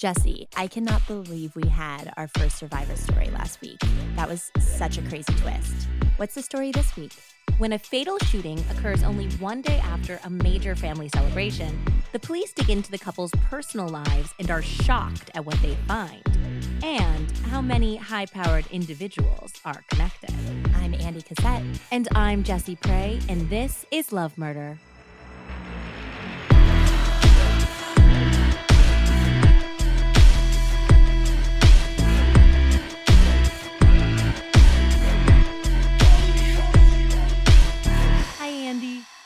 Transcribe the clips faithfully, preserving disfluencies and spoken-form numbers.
Jesse, I cannot believe we had our first survivor story last week. That was such a crazy twist. What's the story this week? When a fatal shooting occurs only one day after a major family celebration, the police dig into the couple's personal lives and are shocked at what they find, and how many high-powered individuals are connected. I'm Andy Cassette. And I'm Jesse Prey, and this is Love Murder.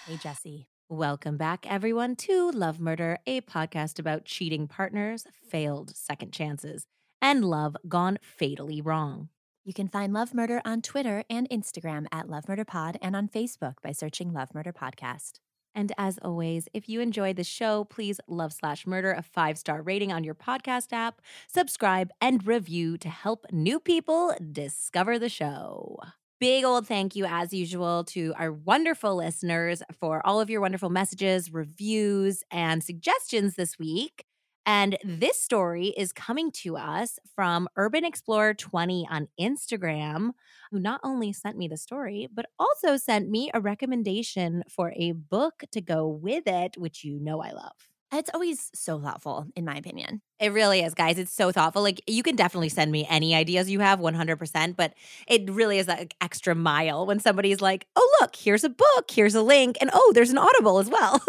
Hey, Jesse. Welcome back, everyone, to Love Murder, a podcast about cheating partners, failed second chances, and love gone fatally wrong. You can find Love Murder on Twitter and Instagram at Love Murder Pod and on Facebook by searching Love Murder Podcast. And as always, if you enjoyed the show, please love slash murder a five-star rating on your podcast app, subscribe, and review to help new people discover the show. Big old thank you, as usual, to our wonderful listeners for all of your wonderful messages, reviews, and suggestions this week. And this story is coming to us from Urban Explorer twenty on Instagram, who not only sent me the story, but also sent me a recommendation for a book to go with it, which you know I love. It's always so thoughtful, in my opinion. It really is, guys. It's so thoughtful. Like, you can definitely send me any ideas you have, one hundred percent, but it really is that extra mile when somebody's like, oh, look, here's a book, here's a link, and oh, there's an Audible as well.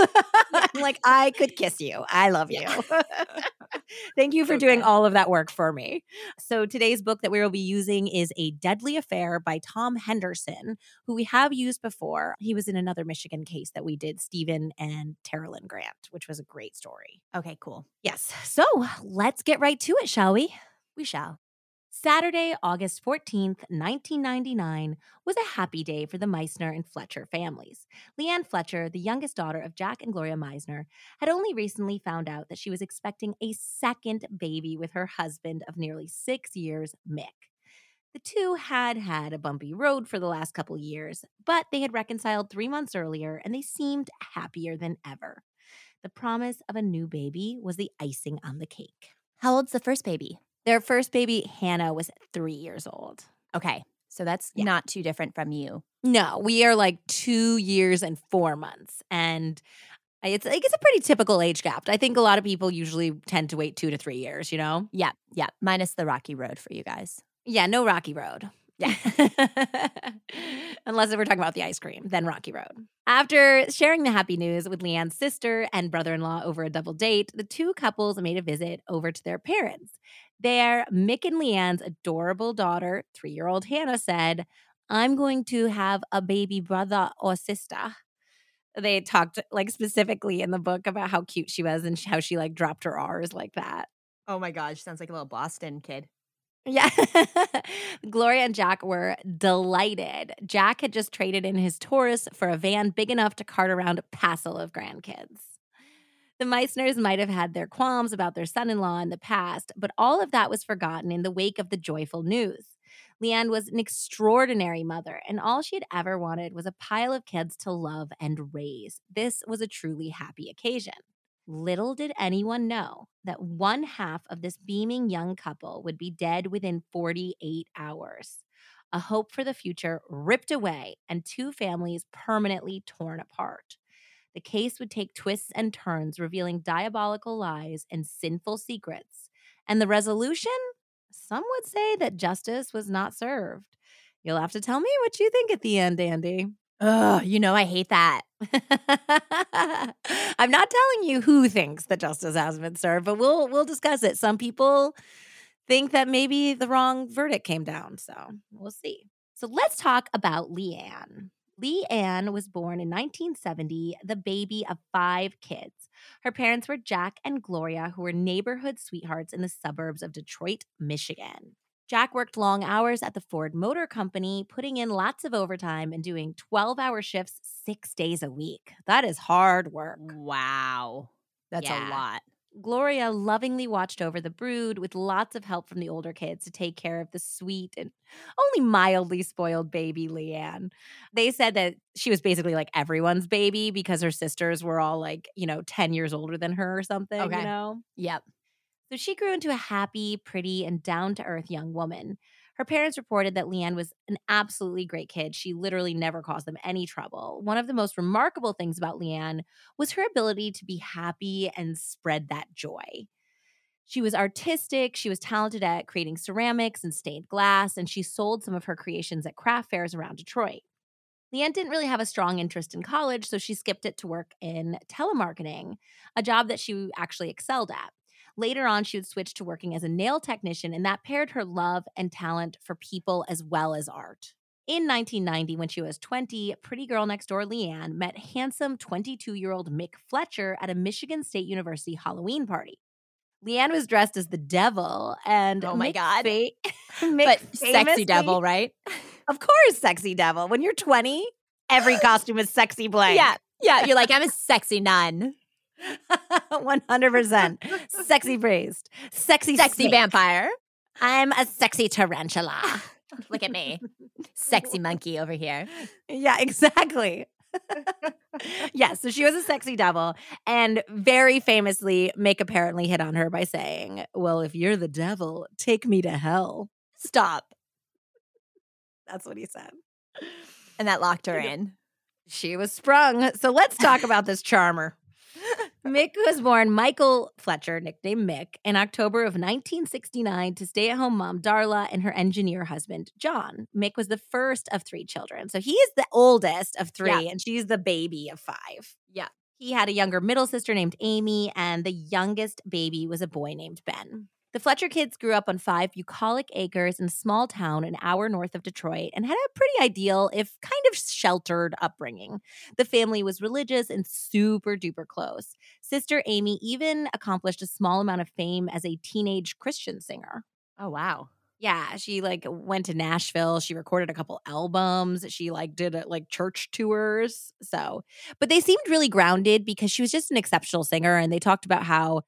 I'm like, I could kiss you. I love you. Yeah. Thank you for okay. doing all of that work for me. So today's book that we will be using is A Deadly Affair by Tom Henderson, who we have used before. He was in another Michigan case that we did, Stephen and Tara Lynn Grant, which was a great story. Okay, cool. Yes. So let's get right to it, shall we? We shall. Saturday, August fourteenth, nineteen ninety-nine, was a happy day for the Meisner and Fletcher families. Leanne Fletcher, the youngest daughter of Jack and Gloria Meisner, had only recently found out that she was expecting a second baby with her husband of nearly six years, Mick. The two had had a bumpy road for the last couple years, but they had reconciled three months earlier, and they seemed happier than ever. The promise of a new baby was the icing on the cake. How old's the first baby? Their first baby, Hannah, was three years old. Okay. So that's yeah. not too different from you. No, we are like two years and four months. And it's like it's a pretty typical age gap. I think a lot of people usually tend to wait two to three years, you know? Yeah. Yeah. Minus the rocky road for you guys. Yeah. No rocky road. Yeah. Unless we're talking about the ice cream, then Rocky Road. After sharing the happy news with Leanne's sister and brother-in-law over a double date, the two couples made a visit over to their parents. There, Mick and Leanne's adorable daughter, three-year-old Hannah, said, I'm going to have a baby brother or sister. They talked like specifically in the book about how cute she was and how she like dropped her R's like that. Oh my gosh, sounds like a little Boston kid. Yeah. Gloria and Jack were delighted. Jack had just traded in his Taurus for a van big enough to cart around a passel of grandkids. The Meisners might have had their qualms about their son-in-law in the past, but all of that was forgotten in the wake of the joyful news. Leanne was an extraordinary mother, and all she had ever wanted was a pile of kids to love and raise. This was a truly happy occasion. Little did anyone know that one half of this beaming young couple would be dead within forty-eight hours. A hope for the future ripped away and two families permanently torn apart. The case would take twists and turns, revealing diabolical lies and sinful secrets. And the resolution? Some would say that justice was not served. You'll have to tell me what you think at the end, Andy. Ugh, you know I hate that. I'm not telling you who thinks that justice hasn't been served, but we'll we'll discuss it. Some people think that maybe the wrong verdict came down, so we'll see. So let's talk about Leanne. Leanne was born in nineteen seventy, the baby of five kids. Her parents were Jack and Gloria, who were neighborhood sweethearts in the suburbs of Detroit, Michigan. Jack worked long hours at the Ford Motor Company, putting in lots of overtime and doing twelve-hour shifts six days a week. That is hard work. Wow. That's yeah. a lot. Gloria lovingly watched over the brood with lots of help from the older kids to take care of the sweet and only mildly spoiled baby Leanne. They said that she was basically like everyone's baby because her sisters were all like, you know, ten years older than her or something, okay. you know? Yep. So she grew into a happy, pretty, and down-to-earth young woman. Her parents reported that Leanne was an absolutely great kid. She literally never caused them any trouble. One of the most remarkable things about Leanne was her ability to be happy and spread that joy. She was artistic, she was talented at creating ceramics and stained glass, and she sold some of her creations at craft fairs around Detroit. Leanne didn't really have a strong interest in college, so she skipped it to work in telemarketing, a job that she actually excelled at. Later on, she would switch to working as a nail technician, and that paired her love and talent for people as well as art. In nineteen ninety, when she was twenty, pretty girl next door Leanne met handsome twenty-two-year-old Mick Fletcher at a Michigan State University Halloween party. Leanne was dressed as the devil, and oh my Mick God, fa- Mick but famously, sexy devil, right? Of course, sexy devil. When you're twenty, every costume is sexy blank. Yeah, yeah. You're like, I'm a sexy nun. one hundred percent. Sexy priest. Sexy Sexy snake. Vampire. I'm a sexy tarantula. Look at me. Sexy monkey over here. Yeah, exactly. Yeah, so she was a sexy devil. And very famously, Mick apparently hit on her by saying, well, if you're the devil, take me to hell. Stop. That's what he said. And that locked her in. She was sprung. So let's talk about this charmer. Mick was born Michael Fletcher, nicknamed Mick, in October of nineteen sixty-nine to stay-at-home mom Darla and her engineer husband John. Mick was the first of three children. So he is the oldest of three, yeah. And she's the baby of five. Yeah. He had a younger middle sister named Amy, and the youngest baby was a boy named Ben. The Fletcher kids grew up on five bucolic acres in a small town an hour north of Detroit and had a pretty ideal, if kind of sheltered, upbringing. The family was religious and super duper close. Sister Amy even accomplished a small amount of fame as a teenage Christian singer. Oh, wow. Yeah, she like went to Nashville. She recorded a couple albums. She like did like church tours. So, but they seemed really grounded because she was just an exceptional singer, and they talked about how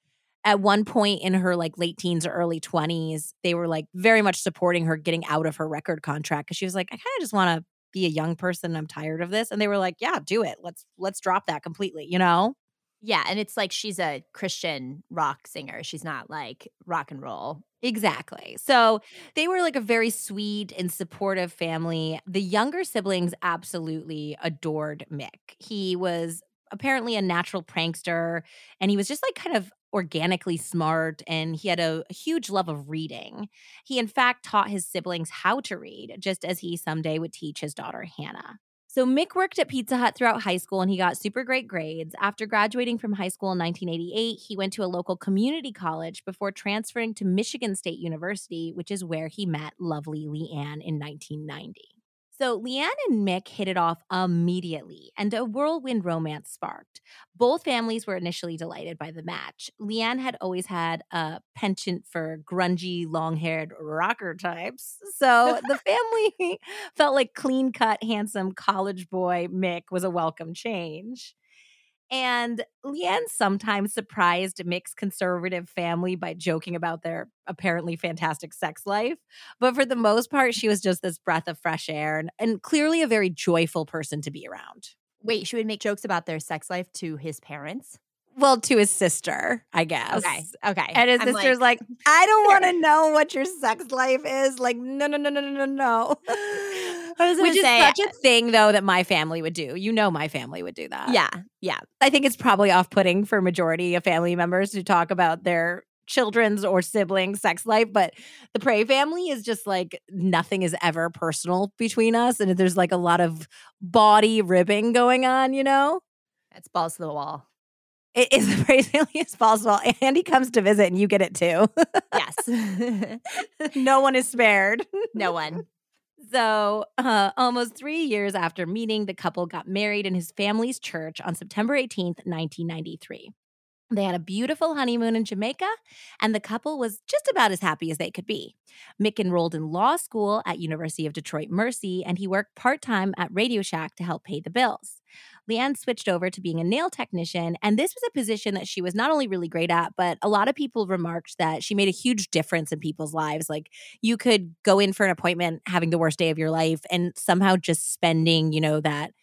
at one point in her like late teens or early twenties, they were like very much supporting her getting out of her record contract because she was like, I kind of just want to be a young person. I'm tired of this. And they were like, yeah, do it. Let's let's drop that completely, you know? Yeah. And it's like she's a Christian rock singer. She's not like rock and roll. Exactly. So they were like a very sweet and supportive family. The younger siblings absolutely adored Mick. He was apparently a natural prankster, and he was just like kind of organically smart, and he had a, a huge love of reading. He, in fact, taught his siblings how to read, just as he someday would teach his daughter Hannah. So Mick worked at Pizza Hut throughout high school, and he got super great grades. After graduating from high school in nineteen eighty-eight, he went to a local community college before transferring to Michigan State University, which is where he met lovely Leanne in nineteen ninety. So Leanne and Mick hit it off immediately, and a whirlwind romance sparked. Both families were initially delighted by the match. Leanne had always had a penchant for grungy, long-haired rocker types, so the family felt like clean-cut, handsome college boy Mick was a welcome change. And Leanne sometimes surprised Mick's conservative family by joking about their apparently fantastic sex life. But for the most part, she was just this breath of fresh air and, and clearly a very joyful person to be around. Wait, she would make jokes about their sex life to his parents? Well, to his sister, I guess. Okay, okay. And his I'm sister's like, like I don't want to know what your sex life is. Like, no, no, no, no, no, no, no. Which is say, such a thing, though, that my family would do. You know my family would do that. Yeah, yeah. I think it's probably off-putting for majority of family members to talk about their children's or siblings' sex life, but the Prey family is just like nothing is ever personal between us, and there's like a lot of body ribbing going on, you know? That's balls to the wall. It is the Prey family as possible. Andy comes to visit and you get it too. Yes. No one is spared. No one. So uh, almost three years after meeting, the couple got married in his family's church on September eighteenth, nineteen ninety-three. They had a beautiful honeymoon in Jamaica, and the couple was just about as happy as they could be. Mick enrolled in law school at University of Detroit Mercy, and he worked part-time at Radio Shack to help pay the bills. Leanne switched over to being a nail technician, and this was a position that she was not only really great at, but a lot of people remarked that she made a huge difference in people's lives. Like, you could go in for an appointment having the worst day of your life and somehow just spending, you know, that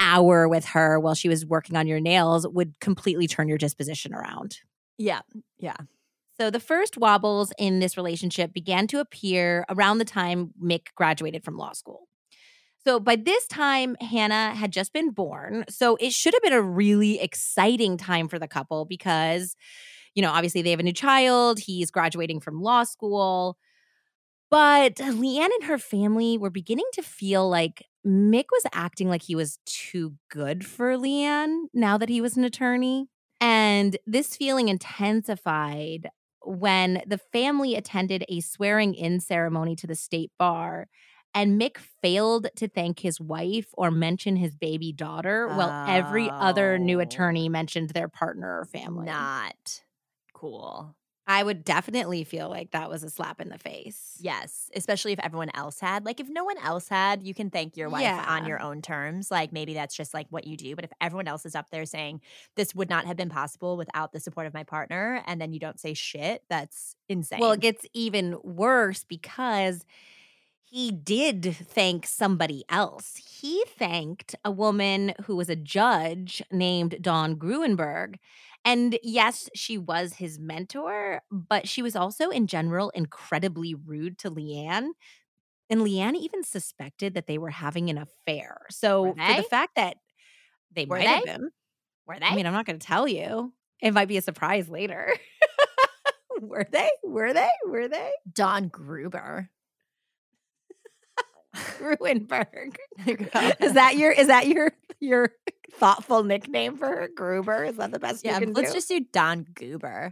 hour with her while she was working on your nails would completely turn your disposition around. Yeah, yeah. So the first wobbles in this relationship began to appear around the time Mick graduated from law school. So by this time, Hannah had just been born. So it should have been a really exciting time for the couple because, you know, obviously they have a new child. He's graduating from law school. But Leanne and her family were beginning to feel like Mick was acting like he was too good for Leanne now that he was an attorney. And this feeling intensified when the family attended a swearing-in ceremony to the state bar, and Mick failed to thank his wife or mention his baby daughter, oh. while every other new attorney mentioned their partner or family. Not cool. I would definitely feel like that was a slap in the face. Yes, especially if everyone else had. Like, if no one else had, you can thank your wife yeah. on your own terms. Like, maybe that's just, like, what you do. But if everyone else is up there saying, this would not have been possible without the support of my partner, and then you don't say shit, that's insane. Well, it gets even worse because he did thank somebody else. He thanked a woman who was a judge named Dawn Gruenberg. And yes, she was his mentor, but she was also in general incredibly rude to Leanne. And Leanne even suspected that they were having an affair. So for the fact that they might have been. Were they? I mean, I'm not going to tell you. It might be a surprise later. Were they? Were they? Were they? Dawn Gruber. Gruenberg. Is that your is that your your thoughtful nickname for her? Gruber? Is that the best yeah, you can let's do? Let's just do Don Goober.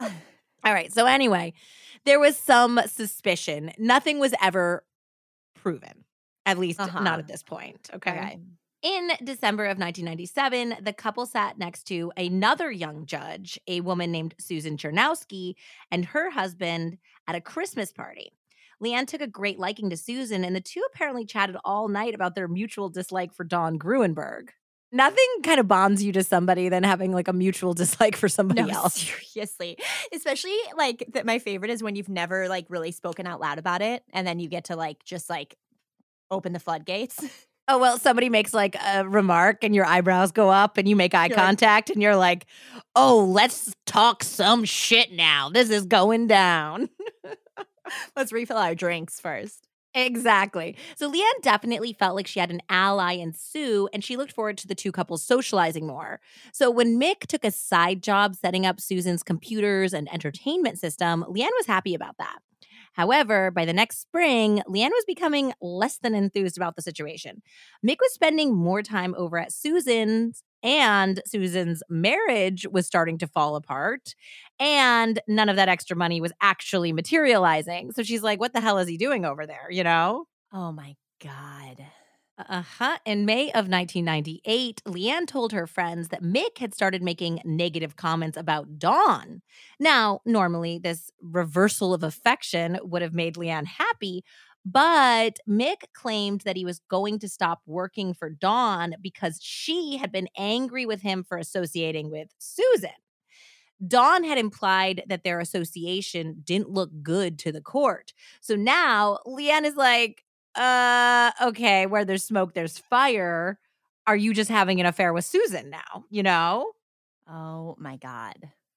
All right. So anyway, there was some suspicion. Nothing was ever proven, at least uh-huh. not at this point. Okay. okay. In December of nineteen ninety-seven, the couple sat next to another young judge, a woman named Susan Chrzanowski, and her husband at a Christmas party. Leanne took a great liking to Susan, and the two apparently chatted all night about their mutual dislike for Dawn Gruenberg. Nothing kind of bonds you to somebody than having, like, a mutual dislike for somebody no, else. Seriously. Especially, like, that my favorite is when you've never, like, really spoken out loud about it, and then you get to, like, just, like, open the floodgates. Oh, well, somebody makes, like, a remark, and your eyebrows go up, and you make eye you're contact, like, and you're like, oh, let's talk some shit now. This is going down. Let's refill our drinks first. Exactly. So Leanne definitely felt like she had an ally in Sue, and she looked forward to the two couples socializing more. So when Mick took a side job setting up Susan's computers and entertainment system, Leanne was happy about that. However, by the next spring, Leanne was becoming less than enthused about the situation. Mick was spending more time over at Susan's, and Susan's marriage was starting to fall apart, and none of that extra money was actually materializing. So she's like, what the hell is he doing over there, you know? Oh, my God. Uh-huh. In May of nineteen ninety-eight, Leanne told her friends that Mick had started making negative comments about Dawn. Now, normally, this reversal of affection would have made Leanne happy, but Mick claimed that he was going to stop working for Dawn because she had been angry with him for associating with Susan. Dawn had implied that their association didn't look good to the court. So now Leanne is like, uh, okay, where there's smoke, there's fire. Are you just having an affair with Susan now, you know? Oh, my God.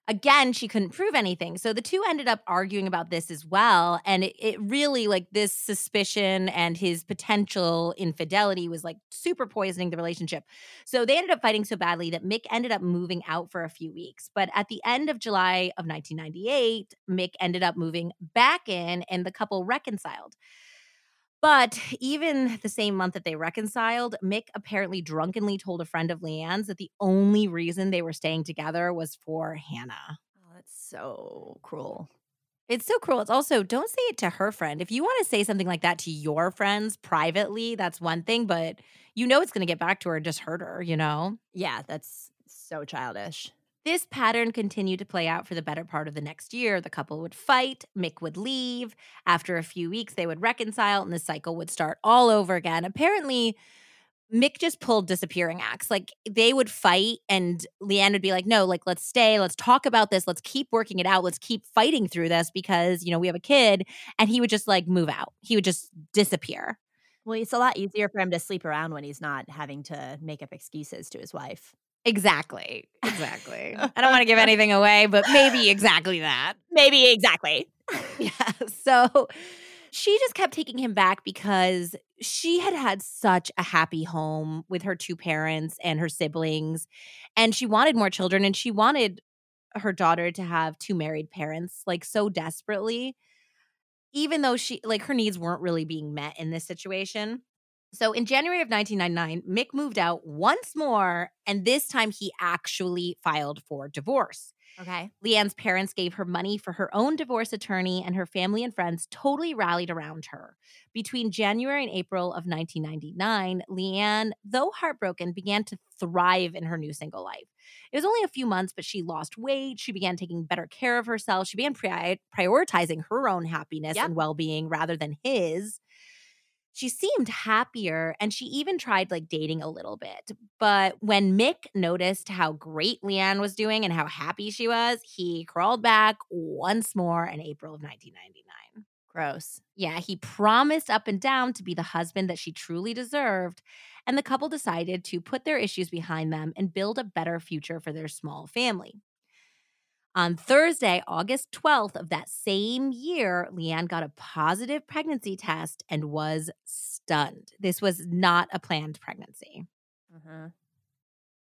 Again, she couldn't prove anything. So the two ended up arguing about this as well. And it, it really, like, this suspicion and his potential infidelity was, like, super poisoning the relationship. So they ended up fighting so badly that Mick ended up moving out for a few weeks. But at the end of July of nineteen ninety-eight, Mick ended up moving back in, and the couple reconciled. But even the same month that they reconciled, Mick apparently drunkenly told a friend of Leanne's that the only reason they were staying together was for Hannah. Oh, that's so cruel. It's so cruel. It's also, don't say it to her friend. If you want to say something like that to your friends privately, that's one thing, but you know it's going to get back to her and just hurt her, you know? Yeah, that's so childish. This pattern continued to play out for the better part of the next year. The couple would fight. Mick would leave. After a few weeks, they would reconcile, and the cycle would start all over again. Apparently, Mick just pulled disappearing acts. Like, they would fight, and Leanne would be like, no, like, let's stay. Let's talk about this. Let's keep working it out. Let's keep fighting through this because, you know, we have a kid. And he would just, like, move out. He would just disappear. Well, it's a lot easier for him to sleep around when he's not having to make up excuses to his wife. Exactly. Exactly. I don't want to give anything away, but maybe exactly that. Maybe exactly. Yeah. So she just kept taking him back because she had had such a happy home with her two parents and her siblings, and she wanted more children, and she wanted her daughter to have two married parents, like, so desperately, even though she, like, her needs weren't really being met in this situation. So in January of nineteen ninety-nine, Mick moved out once more, and this time he actually filed for divorce. Okay. Leanne's parents gave her money for her own divorce attorney, and her family and friends totally rallied around her. Between January and April of nineteen ninety-nine, Leanne, though heartbroken, began to thrive in her new single life. It was only a few months, but she lost weight. She began taking better care of herself. She began pri- prioritizing her own happiness yep. and well-being rather than his. She seemed happier, and she even tried, like, dating a little bit. But when Mick noticed how great Leanne was doing and how happy she was, he crawled back once more in April of nineteen ninety-nine. Gross. Yeah, he promised up and down to be the husband that she truly deserved, and the couple decided to put their issues behind them and build a better future for their small family. On Thursday, August twelfth of that same year, Leanne got a positive pregnancy test and was stunned. This was not a planned pregnancy. Uh-huh.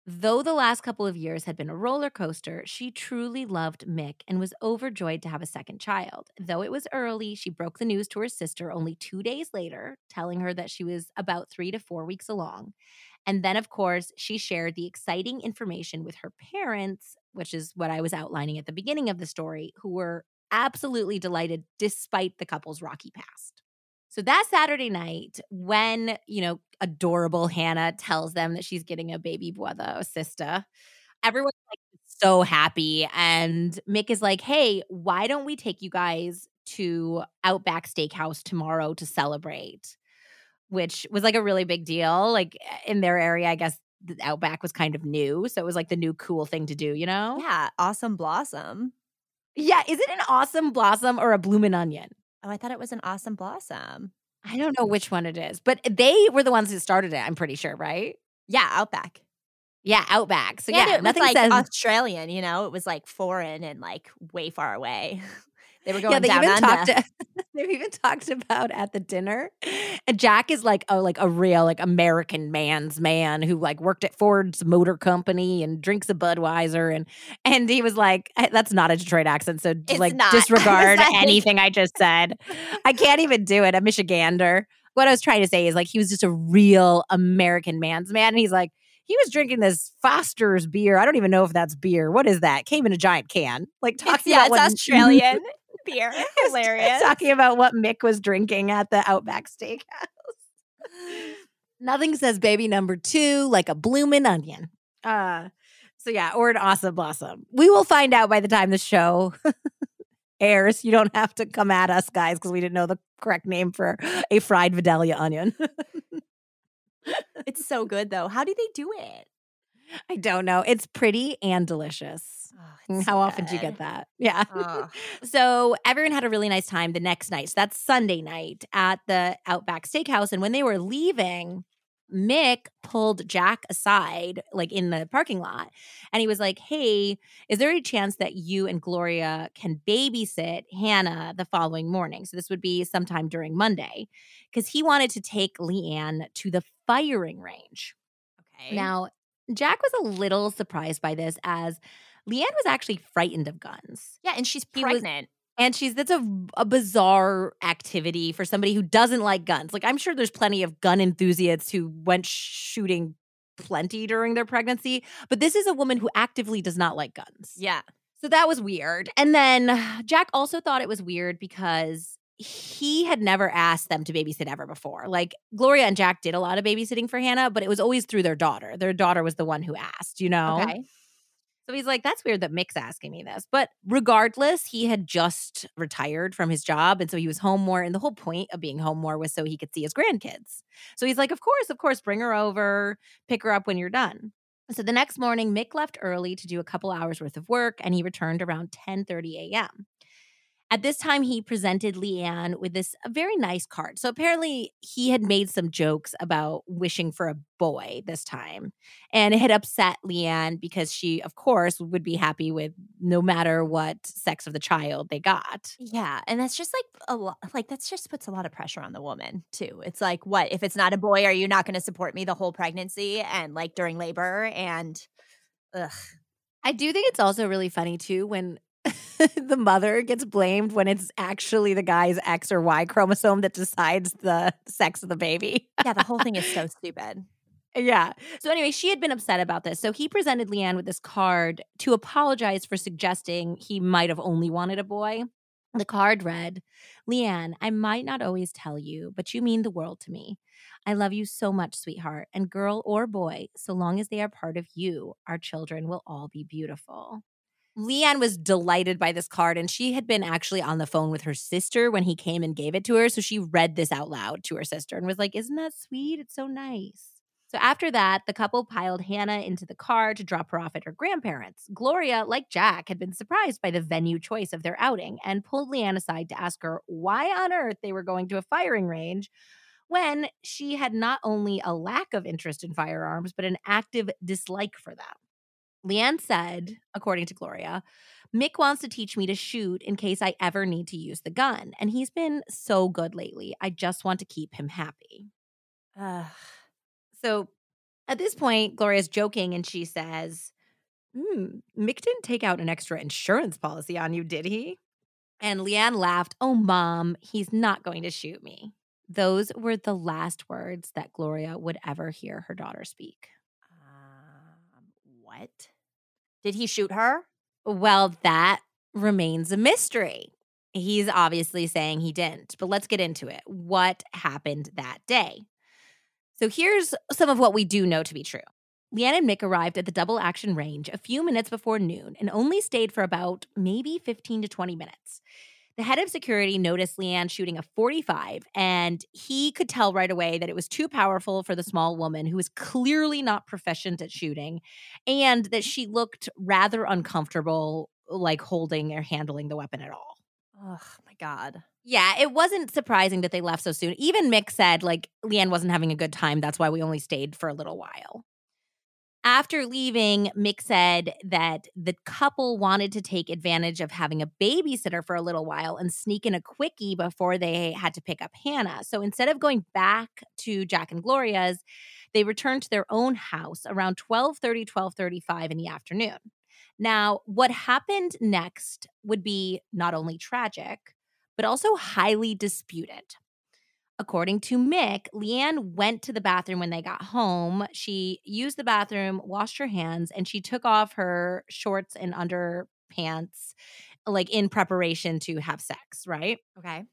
Though the last couple of years had been a roller coaster, she truly loved Mick and was overjoyed to have a second child. Though it was early, she broke the news to her sister only two days later, telling her that she was about three to four weeks along. And then, of course, she shared the exciting information with her parents, which is what I was outlining at the beginning of the story, who were absolutely delighted despite the couple's rocky past. So that Saturday night, when, you know, adorable Hannah tells them that she's getting a baby brother or sister, everyone's like so happy. And Mick is like, hey, why don't we take you guys to Outback Steakhouse tomorrow to celebrate? Which was like a really big deal. Like in their area, I guess the Outback was kind of new. So it was like the new cool thing to do, you know? Yeah. Awesome Blossom. Yeah. Is it an Awesome Blossom or a Bloomin' Onion? Oh, I thought it was an Awesome Blossom. I don't know which one it is, but they were the ones who started it, I'm pretty sure, right? Yeah. Outback. Yeah. Outback. So yeah, yeah it nothing was like says- Australian, you know? It was like foreign and like way far away. They were going yeah, they down even under. Talked, they even talked about at the dinner. And Jack is like a, like a real like American man's man who like worked at Ford's Motor Company and drinks a Budweiser. And and he was like, that's not a Detroit accent. So it's like not. Disregard I anything I just said. I can't even do it. A Michigander. What I was trying to say is like he was just a real American man's man. And he's like, he was drinking this Foster's beer. I don't even know if that's beer. What is that? Came in a giant can. Like talking yeah, about it's what Australian. Beer. Hilarious. Talking about what Mick was drinking at the Outback Steakhouse. Nothing says baby number two like a bloomin' onion. Uh, so yeah, or an Awesome Blossom. We will find out by the time the show airs. You don't have to come at us, guys, because we didn't know the correct name for a fried Vidalia onion. It's so good, though. How do they do it? I don't know. It's pretty and delicious. Oh, How so often do you get that? Yeah. Oh. So everyone had a really nice time the next night. So that's Sunday night at the Outback Steakhouse. And when they were leaving, Mick pulled Jack aside, like in the parking lot. And he was like, hey, is there any chance that you and Gloria can babysit Hannah the following morning? So this would be sometime during Monday. Because he wanted to take Leanne to the firing range. Okay. Now, Jack was a little surprised by this as Leanne was actually frightened of guns. Yeah, and she's pregnant. Was, and she's that's a, a bizarre activity for somebody who doesn't like guns. Like, I'm sure there's plenty of gun enthusiasts who went shooting plenty during their pregnancy, but this is a woman who actively does not like guns. Yeah. So that was weird. And then Jack also thought it was weird because he had never asked them to babysit ever before. Like, Gloria and Jack did a lot of babysitting for Hannah, but it was always through their daughter. Their daughter was the one who asked, you know? Okay. So he's like, that's weird that Mick's asking me this. But regardless, he had just retired from his job, and so he was home more. And the whole point of being home more was so he could see his grandkids. So he's like, of course, of course, bring her over, pick her up when you're done. So the next morning, Mick left early to do a couple hours worth of work, and he returned around ten thirty a.m. At this time, he presented Leanne with this very nice card. So apparently he had made some jokes about wishing for a boy this time. And it had upset Leanne because she, of course, would be happy with no matter what sex of the child they got. Yeah. And that's just like a lot, like that's just puts a lot of pressure on the woman too. It's like, what, if it's not a boy, are you not going to support me the whole pregnancy and like during labor? And ugh. I do think it's also really funny too when the mother gets blamed when it's actually the guy's X or Y chromosome that decides the sex of the baby. Yeah, the whole thing is so stupid. Yeah. So anyway, she had been upset about this. So he presented Leanne with this card to apologize for suggesting he might have only wanted a boy. The card read, "Leanne, I might not always tell you, but you mean the world to me. I love you so much, sweetheart. And girl or boy, so long as they are part of you, our children will all be beautiful." Leanne was delighted by this card, and she had been actually on the phone with her sister when he came and gave it to her. So she read this out loud to her sister and was like, "Isn't that sweet? It's so nice." So after that, the couple piled Hannah into the car to drop her off at her grandparents. Gloria, like Jack, had been surprised by the venue choice of their outing and pulled Leanne aside to ask her why on earth they were going to a firing range when she had not only a lack of interest in firearms, but an active dislike for them. Leanne said, according to Gloria, "Mick wants to teach me to shoot in case I ever need to use the gun. And he's been so good lately. I just want to keep him happy." Uh, so at this point, Gloria's joking and she says, mm, "Mick didn't take out an extra insurance policy on you, did he?" And Leanne laughed. "Oh, Mom, he's not going to shoot me." Those were the last words that Gloria would ever hear her daughter speak. What? Did he shoot her? Well, that remains a mystery. He's obviously saying he didn't, but let's get into it. What happened that day? So here's some of what we do know to be true. Leanne and Mick arrived at the double action range a few minutes before noon and only stayed for about maybe fifteen to twenty minutes. The head of security noticed Leanne shooting a forty-five, and he could tell right away that it was too powerful for the small woman who was clearly not proficient at shooting and that she looked rather uncomfortable, like holding or handling the weapon at all. Oh, my God. Yeah, it wasn't surprising that they left so soon. Even Mick said, like, Leanne wasn't having a good time. That's why we only stayed for a little while. After leaving, Mick said that the couple wanted to take advantage of having a babysitter for a little while and sneak in a quickie before they had to pick up Hannah. So instead of going back to Jack and Gloria's, they returned to their own house around twelve thirty, twelve thirty-five in the afternoon. Now, what happened next would be not only tragic, but also highly disputed. According to Mick, Leanne went to the bathroom when they got home. She used the bathroom, washed her hands, and she took off her shorts and underpants, like in preparation to have sex, right? Okay.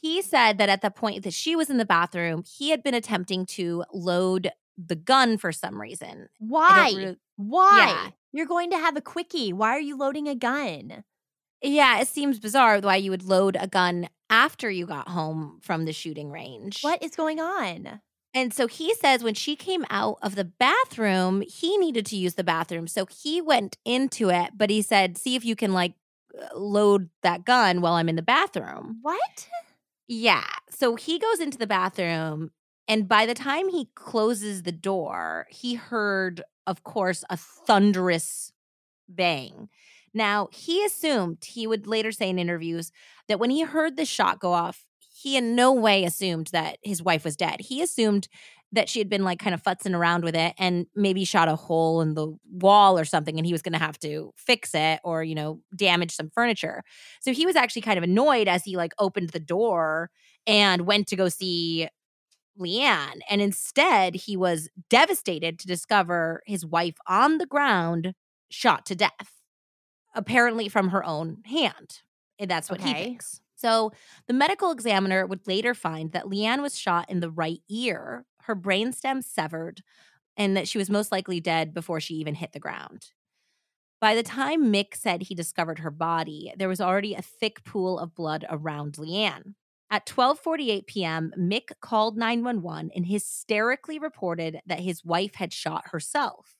He said that at the point that she was in the bathroom, he had been attempting to load the gun for some reason. Why? Re- Why? Yeah. You're going to have a quickie. Why are you loading a gun? Yeah, it seems bizarre why you would load a gun after you got home from the shooting range. What is going on? And so he says when she came out of the bathroom, he needed to use the bathroom. So he went into it, but he said, "See if you can, like, load that gun while I'm in the bathroom." What? Yeah. So he goes into the bathroom, and by the time he closes the door, he heard, of course, a thunderous bang. Now, he assumed, he would later say in interviews, that when he heard the shot go off, he in no way assumed that his wife was dead. He assumed that she had been, like, kind of futzing around with it and maybe shot a hole in the wall or something, and he was going to have to fix it or, you know, damage some furniture. So he was actually kind of annoyed as he, like, opened the door and went to go see Leanne. And instead, he was devastated to discover his wife on the ground, shot to death. Apparently from her own hand. And that's what okay. he thinks. So the medical examiner would later find that Leanne was shot in the right ear, her brainstem severed, and that she was most likely dead before she even hit the ground. By the time Mick said he discovered her body, there was already a thick pool of blood around Leanne. At twelve forty-eight p.m., Mick called nine one one and hysterically reported that his wife had shot herself.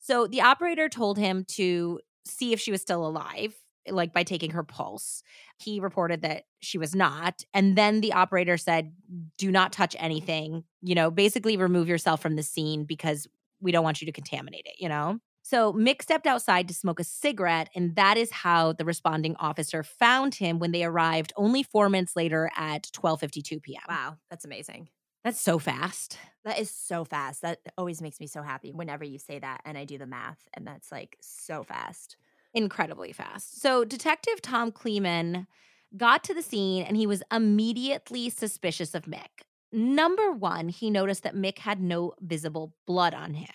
So the operator told him to see if she was still alive. like by taking her pulse. He reported that she was not. And then the operator said, do not touch anything, you know, basically remove yourself from the scene because we don't want you to contaminate it, you know? So Mick stepped outside to smoke a cigarette, and that is how the responding officer found him when they arrived only four minutes later at twelve fifty-two p.m. Wow, that's amazing. That's so fast. That is so fast. That always makes me so happy whenever you say that, and I do the math, and that's like so fast. Incredibly fast. So Detective Tom Kleeman got to the scene, and he was immediately suspicious of Mick. Number one, he noticed that Mick had no visible blood on him.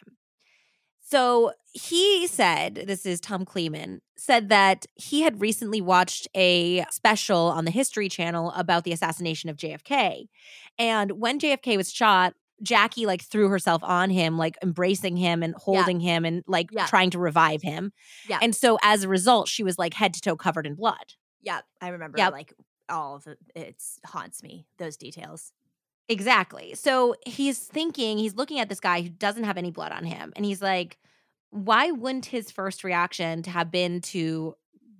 So he said, this is Tom Kleeman, said that he had recently watched a special on the History Channel about the assassination of J F K. And when J F K was shot, Jackie like threw herself on him, like embracing him and holding yeah. him and like yeah. trying to revive him. Yeah. And so as a result, she was like head to toe covered in blood. Yeah, I remember yep. like all of it. It haunts me, those details. Exactly. So he's thinking, he's looking at this guy who doesn't have any blood on him. And he's like, why wouldn't his first reaction to have been to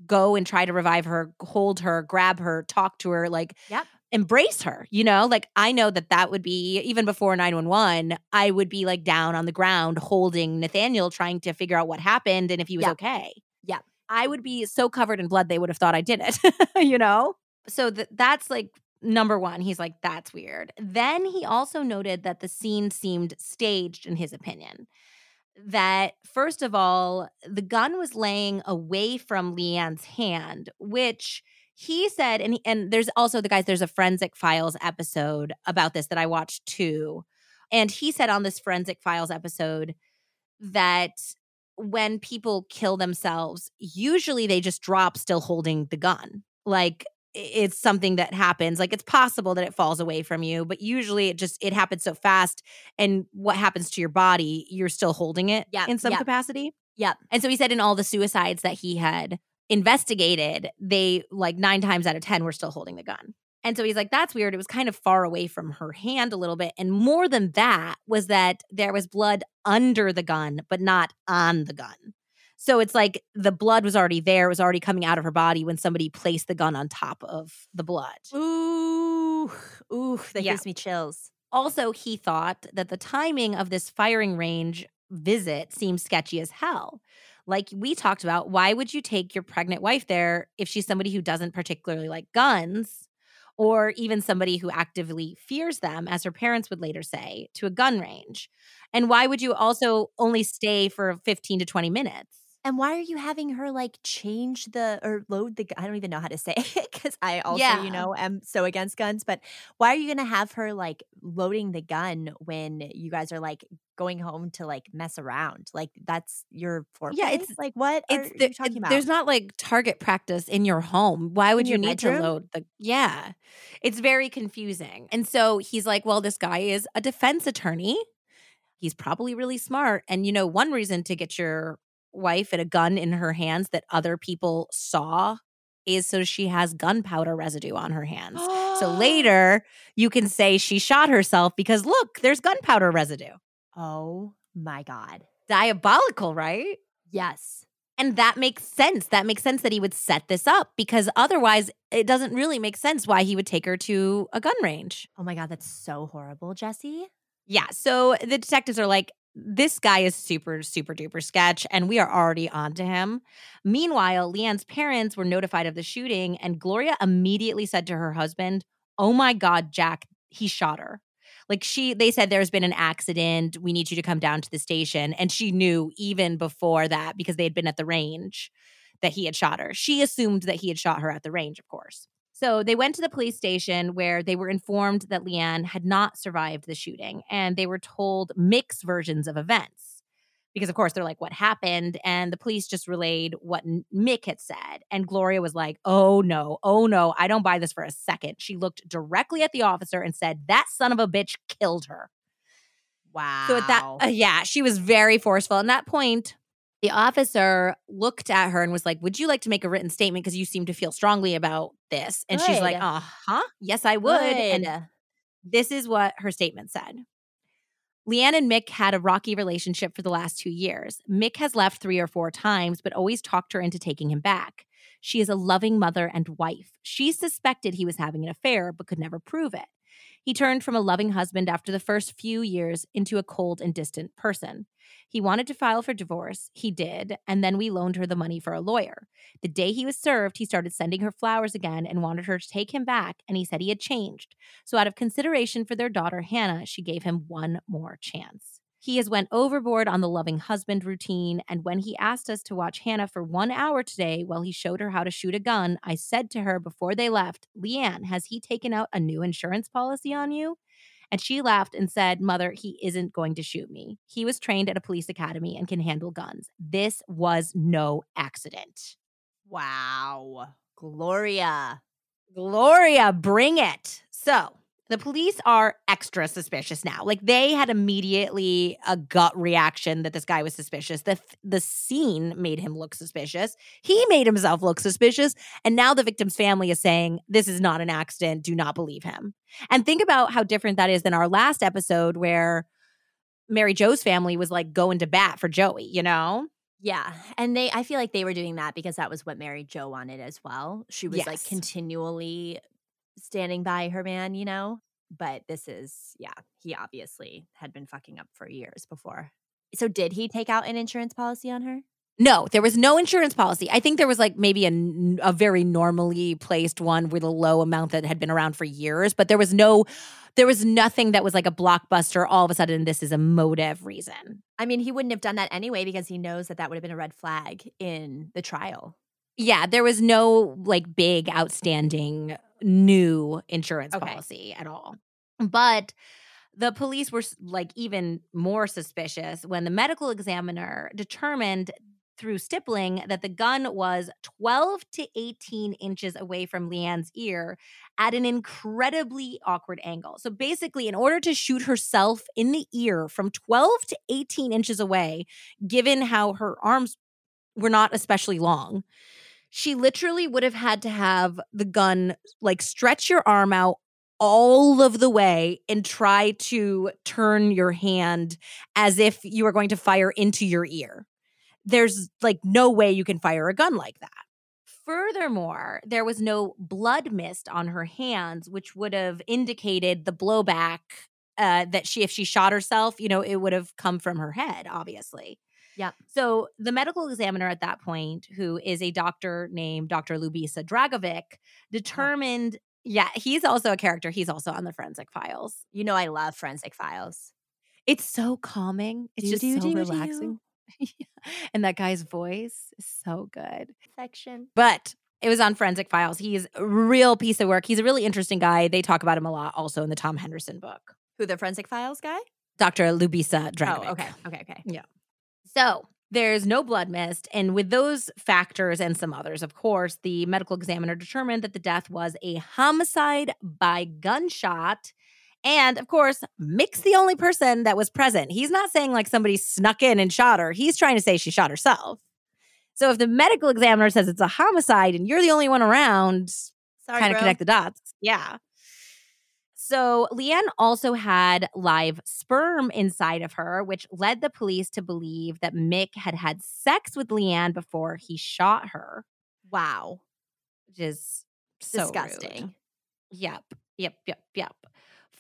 go and try to revive her, hold her, grab her, talk to her, like yep. embrace her, you know? Like, I know that that would be, even before nine one one, I would be like down on the ground holding Nathaniel, trying to figure out what happened and if he was yep. okay. Yeah. I would be so covered in blood, they would have thought I did it, you know? So th- that's like... Number one, he's like, that's weird. Then he also noted that the scene seemed staged, in his opinion. That, first of all, the gun was laying away from Leanne's hand, which he said, and, and there's also, the guys, there's a Forensic Files episode about this that I watched too. And he said on this Forensic Files episode that when people kill themselves, usually they just drop still holding the gun. Like, it's something that happens. Like, it's possible that it falls away from you, but usually it just, it happens so fast. And what happens to your body, you're still holding it yep, in some yep. capacity. Yeah. And so he said in all the suicides that he had investigated, they like nine times out of ten were still holding the gun. And so he's like, that's weird. It was kind of far away from her hand a little bit. And more than that was that there was blood under the gun, but not on the gun. So it's like the blood was already there. It was already coming out of her body when somebody placed the gun on top of the blood. Ooh, ooh, that yeah. gives me chills. Also, he thought that the timing of this firing range visit seemed sketchy as hell. Like we talked about, why would you take your pregnant wife there if she's somebody who doesn't particularly like guns, or even somebody who actively fears them, as her parents would later say, to a gun range? And why would you also only stay for fifteen to twenty minutes? And why are you having her like change the or load the – I don't even know how to say it because I also, yeah. you know, am so against guns. But why are you going to have her like loading the gun when you guys are like going home to like mess around? Like that's your foreplay? Yeah, it's like what it's are the, you talking it, about? There's not like target practice in your home. Why would in you need bedroom? to load the – yeah. It's very confusing. And so he's like, well, this guy is a defense attorney. He's probably really smart. And, you know, one reason to get your – wife and a gun in her hands that other people saw is so she has gunpowder residue on her hands. So later you can say she shot herself because look, there's gunpowder residue. Oh my God. Diabolical, right? Yes. And that makes sense. That makes sense that he would set this up because otherwise it doesn't really make sense why he would take her to a gun range. Oh my God, that's so horrible, Jesse. Yeah. So the detectives are like, this guy is super, super duper sketch, and we are already on to him. Meanwhile, Leanne's parents were notified of the shooting, and Gloria immediately said to her husband, oh my God, Jack, he shot her. Like she, they said there's been an accident. We need you to come down to the station. And she knew even before that because they had been at the range that he had shot her. She assumed that he had shot her at the range, of course. So they went to the police station where they were informed that Leanne had not survived the shooting, and they were told mixed versions of events because, of course, they're like, what happened? And the police just relayed what Mick had said, and Gloria was like, oh, no, oh, no, I don't buy this for a second. She looked directly at the officer and said, that son of a bitch killed her. Wow. So at that, uh, yeah, she was very forceful. At that point, the officer looked at her and was like, would you like to make a written statement because you seem to feel strongly about this? And Good. she's like, uh-huh, yes, I would. Good. And uh, this is what her statement said. Leanne and Mick had a rocky relationship for the last two years. Mick has left three or four times, but always talked her into taking him back. She is a loving mother and wife. She suspected he was having an affair but could never prove it. He turned from a loving husband after the first few years into a cold and distant person. He wanted to file for divorce. He did, and then we loaned her the money for a lawyer. The day he was served, he started sending her flowers again and wanted her to take him back, and he said he had changed. So out of consideration for their daughter, Hannah, she gave him one more chance. He has went overboard on the loving husband routine, and when he asked us to watch Hannah for one hour today while he showed her how to shoot a gun, I said to her before they left, "Leanne, has he taken out a new insurance policy on you?" And she laughed and said, "Mother, he isn't going to shoot me. He was trained at a police academy and can handle guns. This was no accident." Wow. Gloria. Gloria, bring it. So the police are extra suspicious now. Like, they had immediately a gut reaction that this guy was suspicious. The the scene made him look suspicious. He made himself look suspicious. And now the victim's family is saying, this is not an accident. Do not believe him. And think about how different that is than our last episode where Mary Jo's family was like going to bat for Joey, you know? Yeah. And they I feel like they were doing that because that was what Mary Jo wanted as well. She was yes. like continually standing by her man, you know? But this is, yeah, he obviously had been fucking up for years before. So did he take out an insurance policy on her? No, there was no insurance policy. I think there was like maybe a, a very normally placed one with a low amount that had been around for years, but there was no, there was nothing that was like a blockbuster. All of a sudden, this is a motive reason. I mean, he wouldn't have done that anyway because he knows that that would have been a red flag in the trial. Yeah, there was no like big outstanding new insurance okay. policy at all. But the police were like even more suspicious when the medical examiner determined through stippling that the gun was twelve to eighteen inches away from Leanne's ear at an incredibly awkward angle. So basically, in order to shoot herself in the ear from twelve to eighteen inches away, given how her arms were not especially long, she literally would have had to have the gun, like, stretch your arm out all of the way and try to turn your hand as if you were going to fire into your ear. There's, like, no way you can fire a gun like that. Furthermore, there was no blood mist on her hands, which would have indicated the blowback uh, that she, if she shot herself, you know, it would have come from her head, obviously. Yeah. So the medical examiner at that point, who is a doctor named Doctor Ljubisa Dragovic, determined, yeah, he's also a character. He's also on the Forensic Files. You know, I love Forensic Files. It's so calming. It's do, just do, so do, relaxing. Do. And that guy's voice is so good. Section. But it was on Forensic Files. He's a real piece of work. He's a really interesting guy. They talk about him a lot also in the Tom Henderson book. Who, the Forensic Files guy? Doctor Ljubisa Dragovic. Oh, okay. Okay, okay. Yeah. So there's no blood mist, and with those factors and some others, of course, the medical examiner determined that the death was a homicide by gunshot. And, of course, Mick's the only person that was present. He's not saying, like, somebody snuck in and shot her. He's trying to say she shot herself. So if the medical examiner says it's a homicide and you're the only one around, kind of connect the dots. Yeah. So Leanne also had live sperm inside of her, which led the police to believe that Mick had had sex with Leanne before he shot her. Wow. Which is so disgusting. Rude. Yep, yep, yep, yep.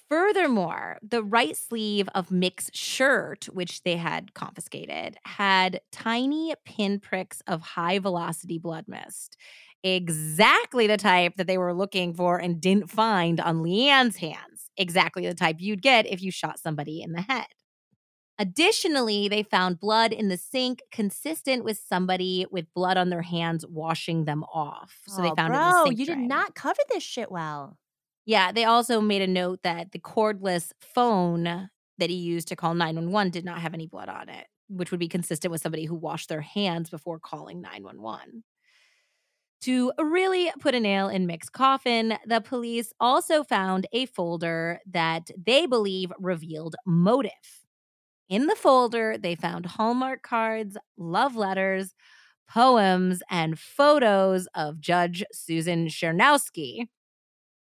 Furthermore, the right sleeve of Mick's shirt, which they had confiscated, had tiny pinpricks of high-velocity blood mist. Exactly the type that they were looking for and didn't find on Leanne's hands. Exactly the type you'd get if you shot somebody in the head. Additionally, they found blood in the sink consistent with somebody with blood on their hands washing them off. So oh, they found bro, it in the sink. Oh, you drain. Did not cover this shit well. Yeah, they also made a note that the cordless phone that he used to call nine one one did not have any blood on it, which would be consistent with somebody who washed their hands before calling nine one one. To really put a nail in Mick's coffin, the police also found a folder that they believe revealed motive. In the folder, they found Hallmark cards, love letters, poems, and photos of Judge Susan Chrzanowski.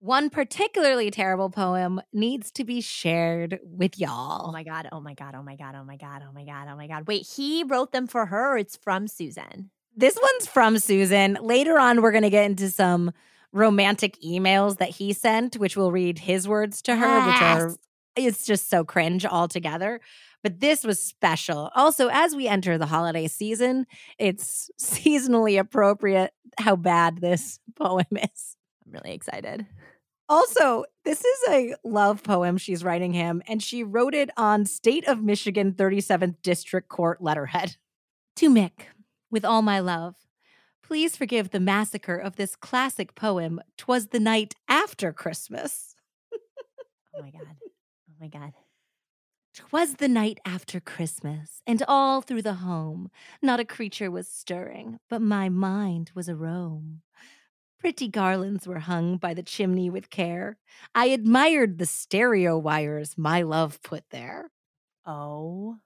One particularly terrible poem needs to be shared with y'all. Oh my God, oh my God, oh my God, oh my God, oh my God, oh my God. Wait, he wrote them for her or it's from Susan? This one's from Susan. Later on, we're going to get into some romantic emails that he sent, which we'll read his words to her, yes. which are, it's just so cringe altogether. But this was special. Also, as we enter the holiday season, it's seasonally appropriate how bad this poem is. I'm really excited. Also, this is a love poem she's writing him, and she wrote it on State of Michigan thirty-seventh District Court letterhead. To Mick, with all my love, please forgive the massacre of this classic poem, 'Twas the Night After Christmas. Oh my God. Oh my God. 'Twas the night after Christmas, and all through the home, not a creature was stirring, but my mind was a-roam. Pretty garlands were hung by the chimney with care. I admired the stereo wires my love put there. Oh,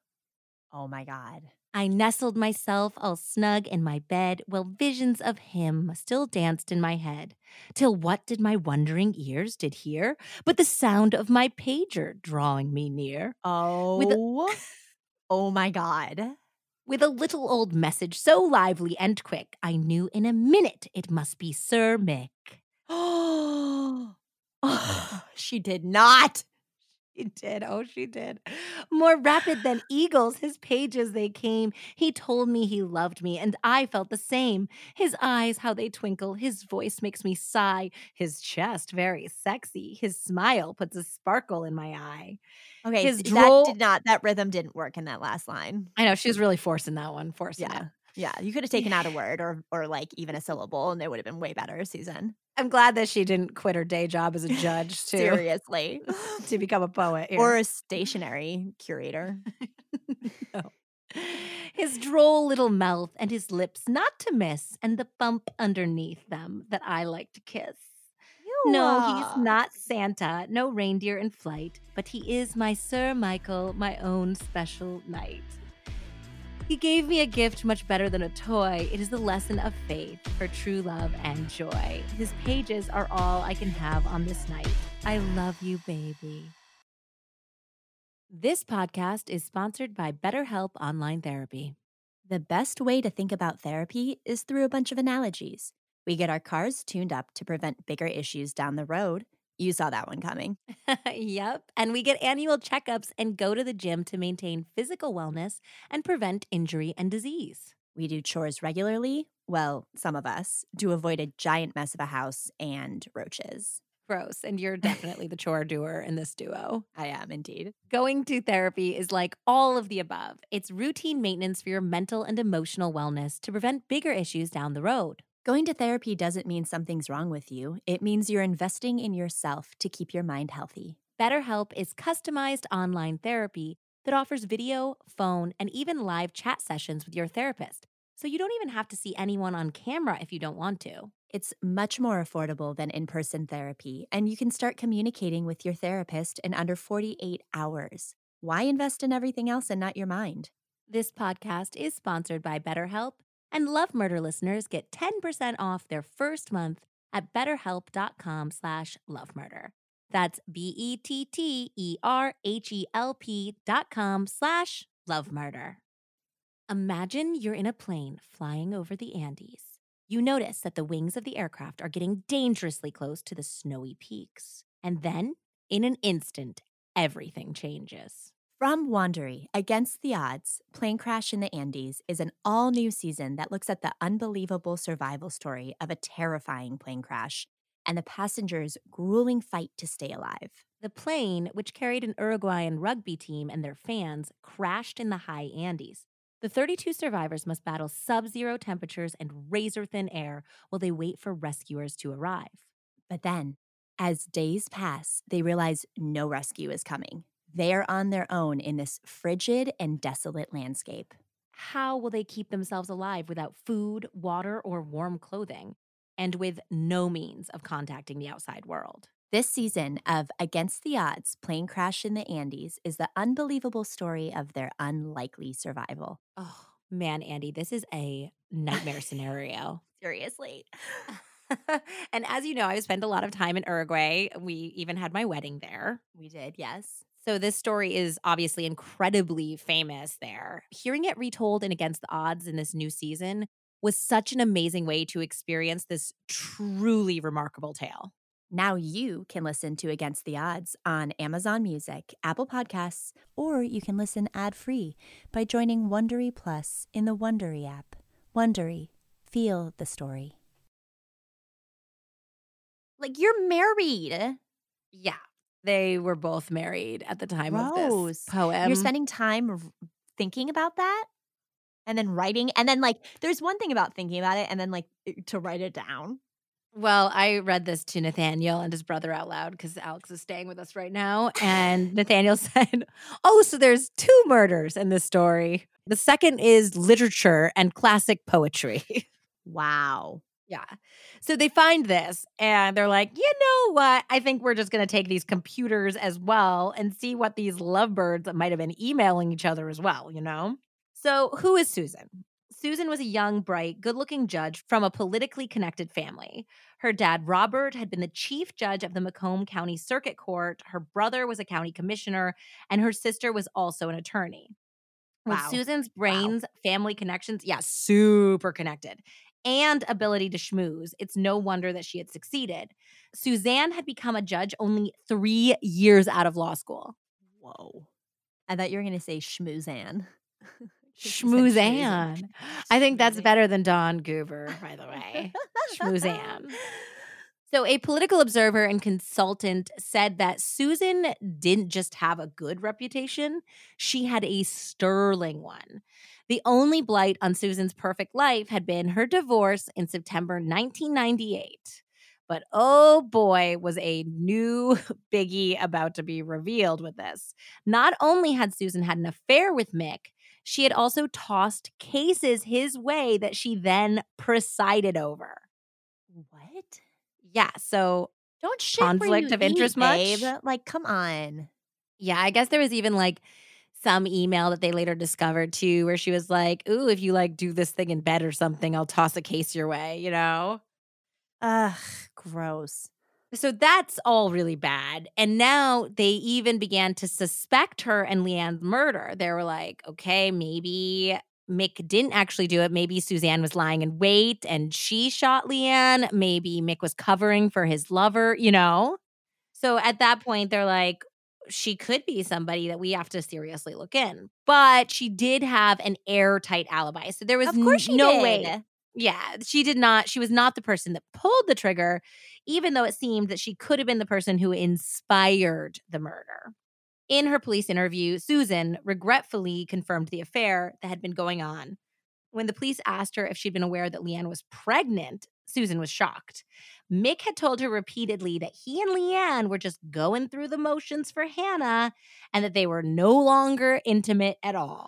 oh my God. I nestled myself all snug in my bed, while visions of him still danced in my head. Till what did my wondering ears did hear? But the sound of my pager drawing me near. Oh, with a- oh my God. With a little old message so lively and quick, I knew in a minute it must be Sir Mick. Oh, she did not. She did. Oh, she did. More rapid than eagles, his pages they came. He told me he loved me, and I felt the same. His eyes, how they twinkle. His voice makes me sigh. His chest, very sexy. His smile puts a sparkle in my eye. Okay, his droll- that did not, that rhythm didn't work in that last line. I know, she was really forcing that one, forcing yeah. it. Yeah, you could have taken out a word or or like even a syllable, and it would have been way better, Susan. I'm glad that she didn't quit her day job as a judge to seriously to become a poet here. Or a stationary curator. No. His droll little mouth and his lips not to miss, and the bump underneath them that I like to kiss. Ew. No, he's not Santa, no reindeer in flight, but he is my Sir Michael, my own special knight. He gave me a gift much better than a toy. It is the lesson of faith for true love and joy. His pages are all I can have on this night. I love you, baby. This podcast is sponsored by BetterHelp Online Therapy. The best way to think about therapy is through a bunch of analogies. We get our cars tuned up to prevent bigger issues down the road. You saw that one coming. Yep. And we get annual checkups and go to the gym to maintain physical wellness and prevent injury and disease. We do chores regularly. Well, some of us do avoid a giant mess of a house and roaches. Gross. And you're definitely the chore doer in this duo. I am indeed. Going to therapy is like all of the above. It's routine maintenance for your mental and emotional wellness to prevent bigger issues down the road. Going to therapy doesn't mean something's wrong with you. It means you're investing in yourself to keep your mind healthy. BetterHelp is customized online therapy that offers video, phone, and even live chat sessions with your therapist. So you don't even have to see anyone on camera if you don't want to. It's much more affordable than in-person therapy, and you can start communicating with your therapist in under forty-eight hours. Why invest in everything else and not your mind? This podcast is sponsored by BetterHelp. And Love Murder listeners get ten percent off their first month at betterhelp.com slash lovemurder. That's B-E-T-T-E-R-H-E-L-P dot com slash lovemurder. Imagine you're in a plane flying over the Andes. You notice that the wings of the aircraft are getting dangerously close to the snowy peaks. And then, in an instant, everything changes. From Wandery, Against the Odds, Plane Crash in the Andes is an all-new season that looks at the unbelievable survival story of a terrifying plane crash and the passengers' grueling fight to stay alive. The plane, which carried an Uruguayan rugby team and their fans, crashed in the high Andes. The thirty-two survivors must battle sub-zero temperatures and razor-thin air while they wait for rescuers to arrive. But then, as days pass, they realize no rescue is coming. They are on their own in this frigid and desolate landscape. How will they keep themselves alive without food, water, or warm clothing, and with no means of contacting the outside world? This season of Against the Odds, Plane Crash in the Andes is the unbelievable story of their unlikely survival. Oh, man, Andy, this is a nightmare scenario. Seriously. And as you know, I've spent a lot of time in Uruguay. We even had my wedding there. We did, yes. So this story is obviously incredibly famous there. Hearing it retold in Against the Odds in this new season was such an amazing way to experience this truly remarkable tale. Now you can listen to Against the Odds on Amazon Music, Apple Podcasts, or you can listen ad-free by joining Wondery Plus in the Wondery app. Wondery. Feel the story. Like, you're married. Yeah. They were both married at the time Rose. of this poem. You're spending time thinking about that and then writing. And then, like, there's one thing about thinking about it and then, like, to write it down. Well, I read this to Nathaniel and his brother out loud because Alex is staying with us right now. And Nathaniel said, oh, so there's two murders in this story. The second is literature and classic poetry. Wow. Yeah. So they find this and they're like, you know what? I think we're just going to take these computers as well and see what these lovebirds that might have been emailing each other as well, you know? So who is Susan? Susan was a young, bright, good-looking judge from a politically connected family. Her dad, Robert, had been the chief judge of the Macomb County Circuit Court. Her brother was a county commissioner, and her sister was also an attorney. Wow. With Susan's brains, wow. family connections, yeah, super connected, and ability to schmooze, it's no wonder that she had succeeded. Suzanne had become a judge only three years out of law school. Whoa. I thought you were going to say schmoozanne. Schmoozanne. I think that's better than Dawn Gruenberg, by the way. Schmoozanne. So a political observer and consultant said that Susan didn't just have a good reputation. She had a sterling one. The only blight on Susan's perfect life had been her divorce in September nineteen ninety-eight. But oh boy, was a new biggie about to be revealed with this. Not only had Susan had an affair with Mick, she had also tossed cases his way that she then presided over. What? Yeah, so don't shit conflict of interest much. Babe. Like, come on. Yeah, I guess there was even like some email that they later discovered too, where she was like, "Ooh, if you like do this thing in bed or something, I'll toss a case your way." You know? Ugh, gross. So that's all really bad. And now they even began to suspect her and Leanne's murder. They were like, okay, maybe Mick didn't actually do it. Maybe Suzanne was lying in wait and she shot Leanne. Maybe Mick was covering for his lover, you know? So at that point, they're like, she could be somebody that we have to seriously look in. But she did have an airtight alibi. So there was of course she no did. way. Yeah, she did not. She was not the person that pulled the trigger, even though it seemed that she could have been the person who inspired the murder. In her police interview, Susan regretfully confirmed the affair that had been going on. When the police asked her if she'd been aware that Leanne was pregnant, Susan was shocked. Mick had told her repeatedly that he and Leanne were just going through the motions for Hannah and that they were no longer intimate at all.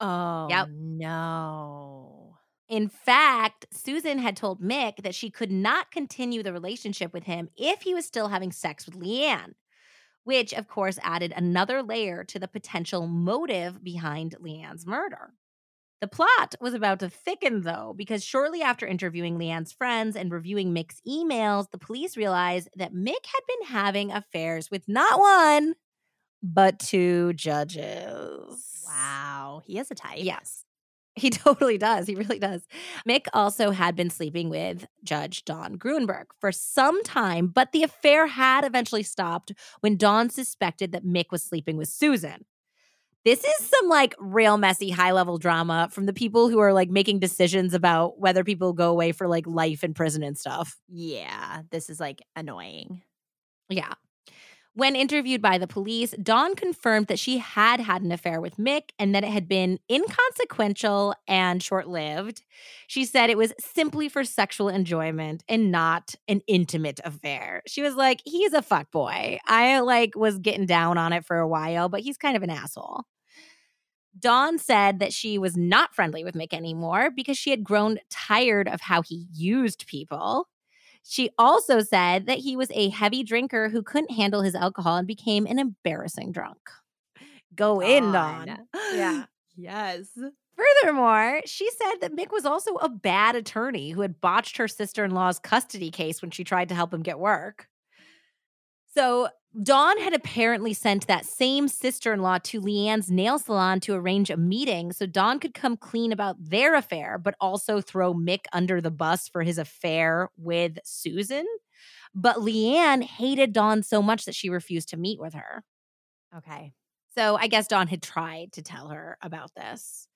Oh, yep. No. In fact, Susan had told Mick that she could not continue the relationship with him if he was still having sex with Leanne, which, of course, added another layer to the potential motive behind Leanne's murder. The plot was about to thicken, though, because shortly after interviewing Leanne's friends and reviewing Mick's emails, the police realized that Mick had been having affairs with not one, but two judges. Wow. He is a type. Yes. He totally does. He really does. Mick also had been sleeping with Judge Dawn Gruenberg for some time, but the affair had eventually stopped when Dawn suspected that Mick was sleeping with Susan. This is some, like, real messy high-level drama from the people who are, like, making decisions about whether people go away for, like, life in prison and stuff. Yeah. This is, like, annoying. Yeah. When interviewed by the police, Dawn confirmed that she had had an affair with Mick and that it had been inconsequential and short-lived. She said it was simply for sexual enjoyment and not an intimate affair. She was like, he's a fuckboy. I, like, was getting down on it for a while, but he's kind of an asshole. Dawn said that she was not friendly with Mick anymore because she had grown tired of how he used people. She also said that he was a heavy drinker who couldn't handle his alcohol and became an embarrassing drunk. Go Dawn. in, Dawn. Yeah. Yes. Furthermore, she said that Mick was also a bad attorney who had botched her sister-in-law's custody case when she tried to help him get work. So Dawn had apparently sent that same sister-in-law to Leanne's nail salon to arrange a meeting so Dawn could come clean about their affair, but also throw Mick under the bus for his affair with Susan. But Leanne hated Dawn so much that she refused to meet with her. Okay. So I guess Dawn had tried to tell her about this.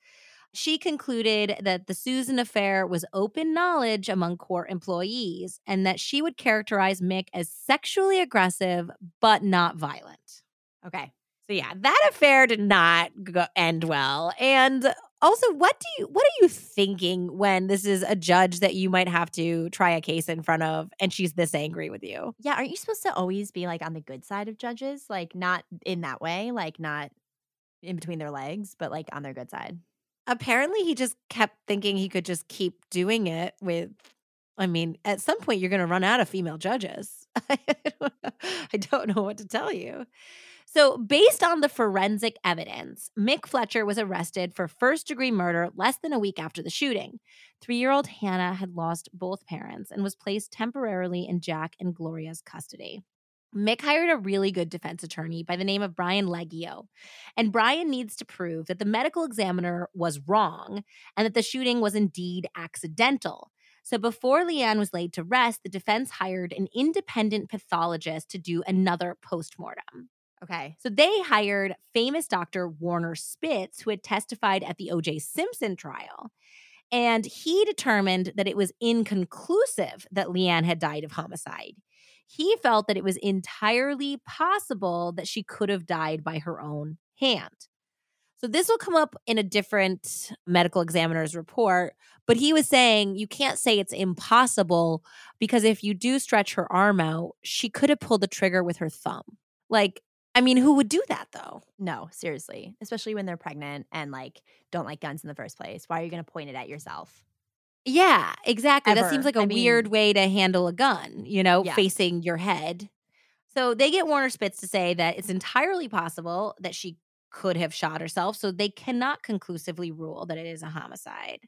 She concluded that the Susan affair was open knowledge among court employees and that she would characterize Mick as sexually aggressive but not violent. Okay. So yeah, that affair did not go- end well. And also, what do you what are you thinking when this is a judge that you might have to try a case in front of and she's this angry with you? Yeah, aren't you supposed to always be like on the good side of judges? Like not in that way, like not in between their legs, but like on their good side. Apparently, he just kept thinking he could just keep doing it with, I mean, at some point, you're going to run out of female judges. I don't know. I don't know what to tell you. So based on the forensic evidence, Mick Fletcher was arrested for first-degree murder less than a week after the shooting. Three-year-old Hannah had lost both parents and was placed temporarily in Jack and Gloria's custody. Mick hired a really good defense attorney by the name of Brian Legghio, and Brian needs to prove that the medical examiner was wrong and that the shooting was indeed accidental. So before Leanne was laid to rest, the defense hired an independent pathologist to do another postmortem. Okay. So they hired famous doctor Werner Spitz, who had testified at the O J Simpson trial, and he determined that it was inconclusive that Leanne had died of homicide. He felt that it was entirely possible that she could have died by her own hand. So this will come up in a different medical examiner's report, but he was saying you can't say it's impossible because if you do stretch her arm out, she could have pulled the trigger with her thumb. Like, I mean, who would do that though? No, seriously, especially when they're pregnant and like don't like guns in the first place. Why are you going to point it at yourself? Yeah, exactly. Ever. That seems like a I mean, weird way to handle a gun, you know, yeah. facing your head. So they get Werner Spitz to say that it's entirely possible that she could have shot herself, so they cannot conclusively rule that it is a homicide.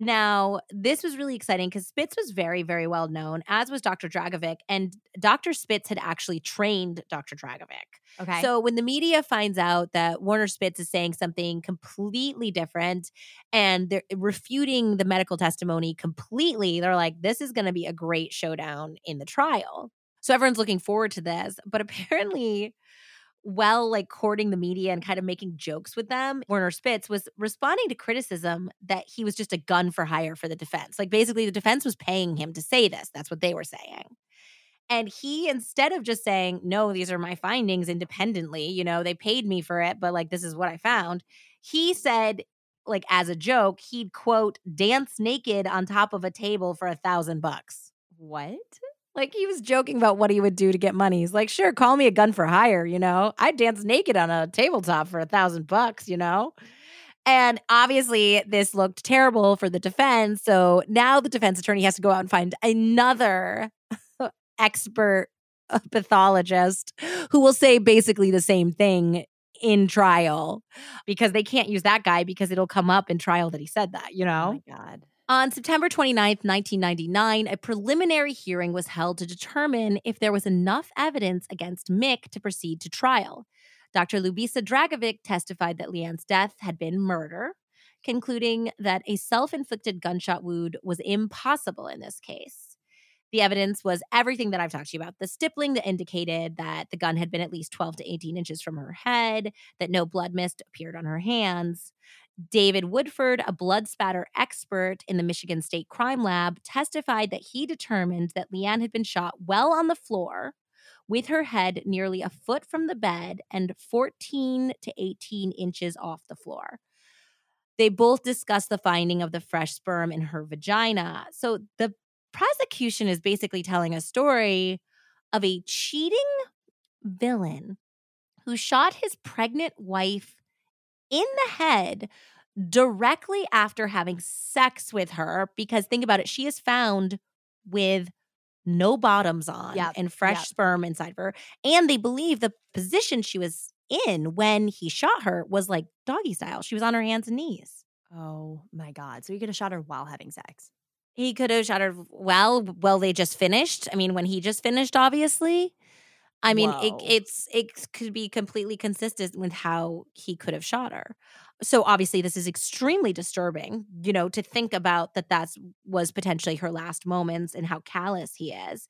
Now, this was really exciting because Spitz was very, very well known, as was Doctor Dragovic, and Doctor Spitz had actually trained Doctor Dragovic. Okay. So when the media finds out that Werner Spitz is saying something completely different and they're refuting the medical testimony completely, they're like, this is going to be a great showdown in the trial. So everyone's looking forward to this, but apparently well, like courting the media and kind of making jokes with them, Werner Spitz was responding to criticism that he was just a gun for hire for the defense. Like basically the defense was paying him to say this. That's what they were saying. And he, instead of just saying, no, these are my findings independently, you know, they paid me for it, but like this is what I found. He said, like as a joke, he'd quote, dance naked on top of a table for a thousand bucks. What? Like, he was joking about what he would do to get money. He's like, sure, call me a gun for hire, you know? I'd dance naked on a tabletop for a thousand bucks, you know? And obviously, this looked terrible for the defense. So now the defense attorney has to go out and find another expert pathologist who will say basically the same thing in trial because they can't use that guy because it'll come up in trial that he said that, you know? Oh, my God. On September twenty-ninth, nineteen ninety-nine, a preliminary hearing was held to determine if there was enough evidence against Mick to proceed to trial. Doctor Ljubisa Dragovic testified that Leanne's death had been murder, concluding that a self-inflicted gunshot wound was impossible in this case. The evidence was everything that I've talked to you about. The stippling that indicated that the gun had been at least twelve to eighteen inches from her head, that no blood mist appeared on her hands. David Woodford, a blood spatter expert in the Michigan State Crime Lab, testified that he determined that Leanne had been shot well on the floor with her head nearly a foot from the bed and fourteen to eighteen inches off the floor. They both discussed the finding of the fresh sperm in her vagina. So the prosecution is basically telling a story of a cheating villain who shot his pregnant wife in the head directly after having sex with her, because think about it, she is found with no bottoms on yep, and fresh yep. sperm inside of her. And they believe the position she was in when he shot her was like doggy style. She was on her hands and knees. Oh my God. So he could have shot her while having sex. He could have shot her while, well, they just finished. I mean, when he just finished, obviously. I mean, it, it's it could be completely consistent with how he could have shot her. So obviously this is extremely disturbing, you know, to think about that that was potentially her last moments and how callous he is.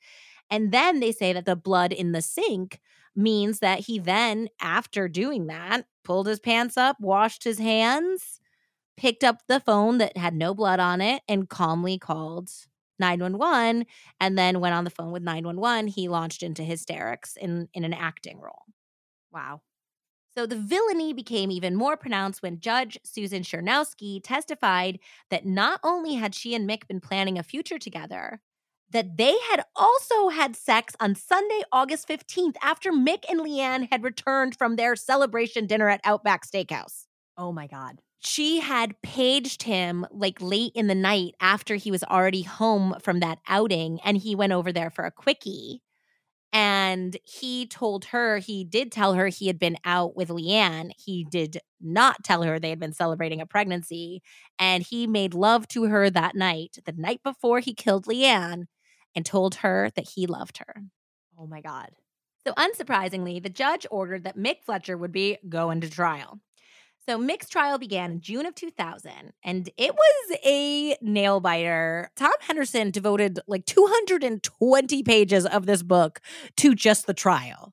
And then they say that the blood in the sink means that he then, after doing that, pulled his pants up, washed his hands, picked up the phone that had no blood on it, and calmly called nine one one, and then went on the phone with nine one one. He launched into hysterics in, in an acting role. Wow. So the villainy became even more pronounced when Judge Susan Chrzanowski testified that not only had she and Mick been planning a future together, that they had also had sex on Sunday, August fifteenth, after Mick and Leanne had returned from their celebration dinner at Outback Steakhouse. Oh, my God. She had paged him like late in the night after he was already home from that outing, and he went over there for a quickie. And he told her, he did tell her he had been out with Leanne. He did not tell her they had been celebrating a pregnancy. And he made love to her that night, the night before he killed Leanne, and told her that he loved her. Oh, my God. So unsurprisingly, the judge ordered that Mick Fletcher would be going to trial. So Mick's trial began in June of two thousand, and it was a nail-biter. Tom Henderson devoted like two hundred twenty pages of this book to just the trial.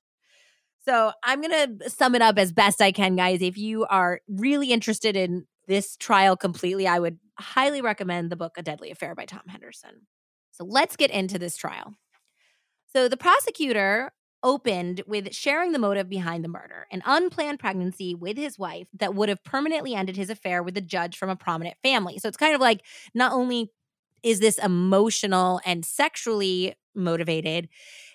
So I'm going to sum it up as best I can, guys. If you are really interested in this trial completely, I would highly recommend the book A Deadly Affair by Tom Henderson. So let's get into this trial. So the prosecutor opened with sharing the motive behind the murder, an unplanned pregnancy with his wife that would have permanently ended his affair with the judge from a prominent family. So it's kind of like, not only is this emotional and sexually motivated,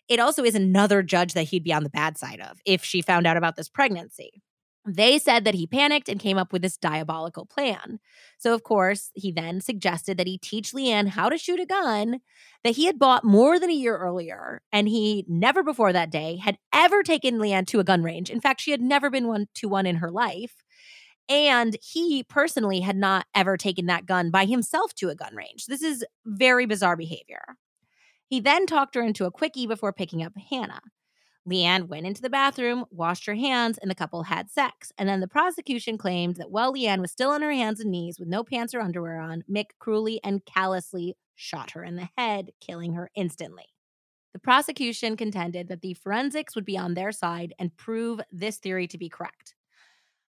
it also is another judge that he'd be on the bad side of if she found out about this pregnancy. They said that he panicked and came up with this diabolical plan. So, of course, he then suggested that he teach Leanne how to shoot a gun that he had bought more than a year earlier, and he never before that day had ever taken Leanne to a gun range. In fact, she had never been one to one in her life, and he personally had not ever taken that gun by himself to a gun range. This is very bizarre behavior. He then talked her into a quickie before picking up Hannah. Leanne went into the bathroom, washed her hands, and the couple had sex. And then the prosecution claimed that while Leanne was still on her hands and knees with no pants or underwear on, Mick cruelly and callously shot her in the head, killing her instantly. The prosecution contended that the forensics would be on their side and prove this theory to be correct.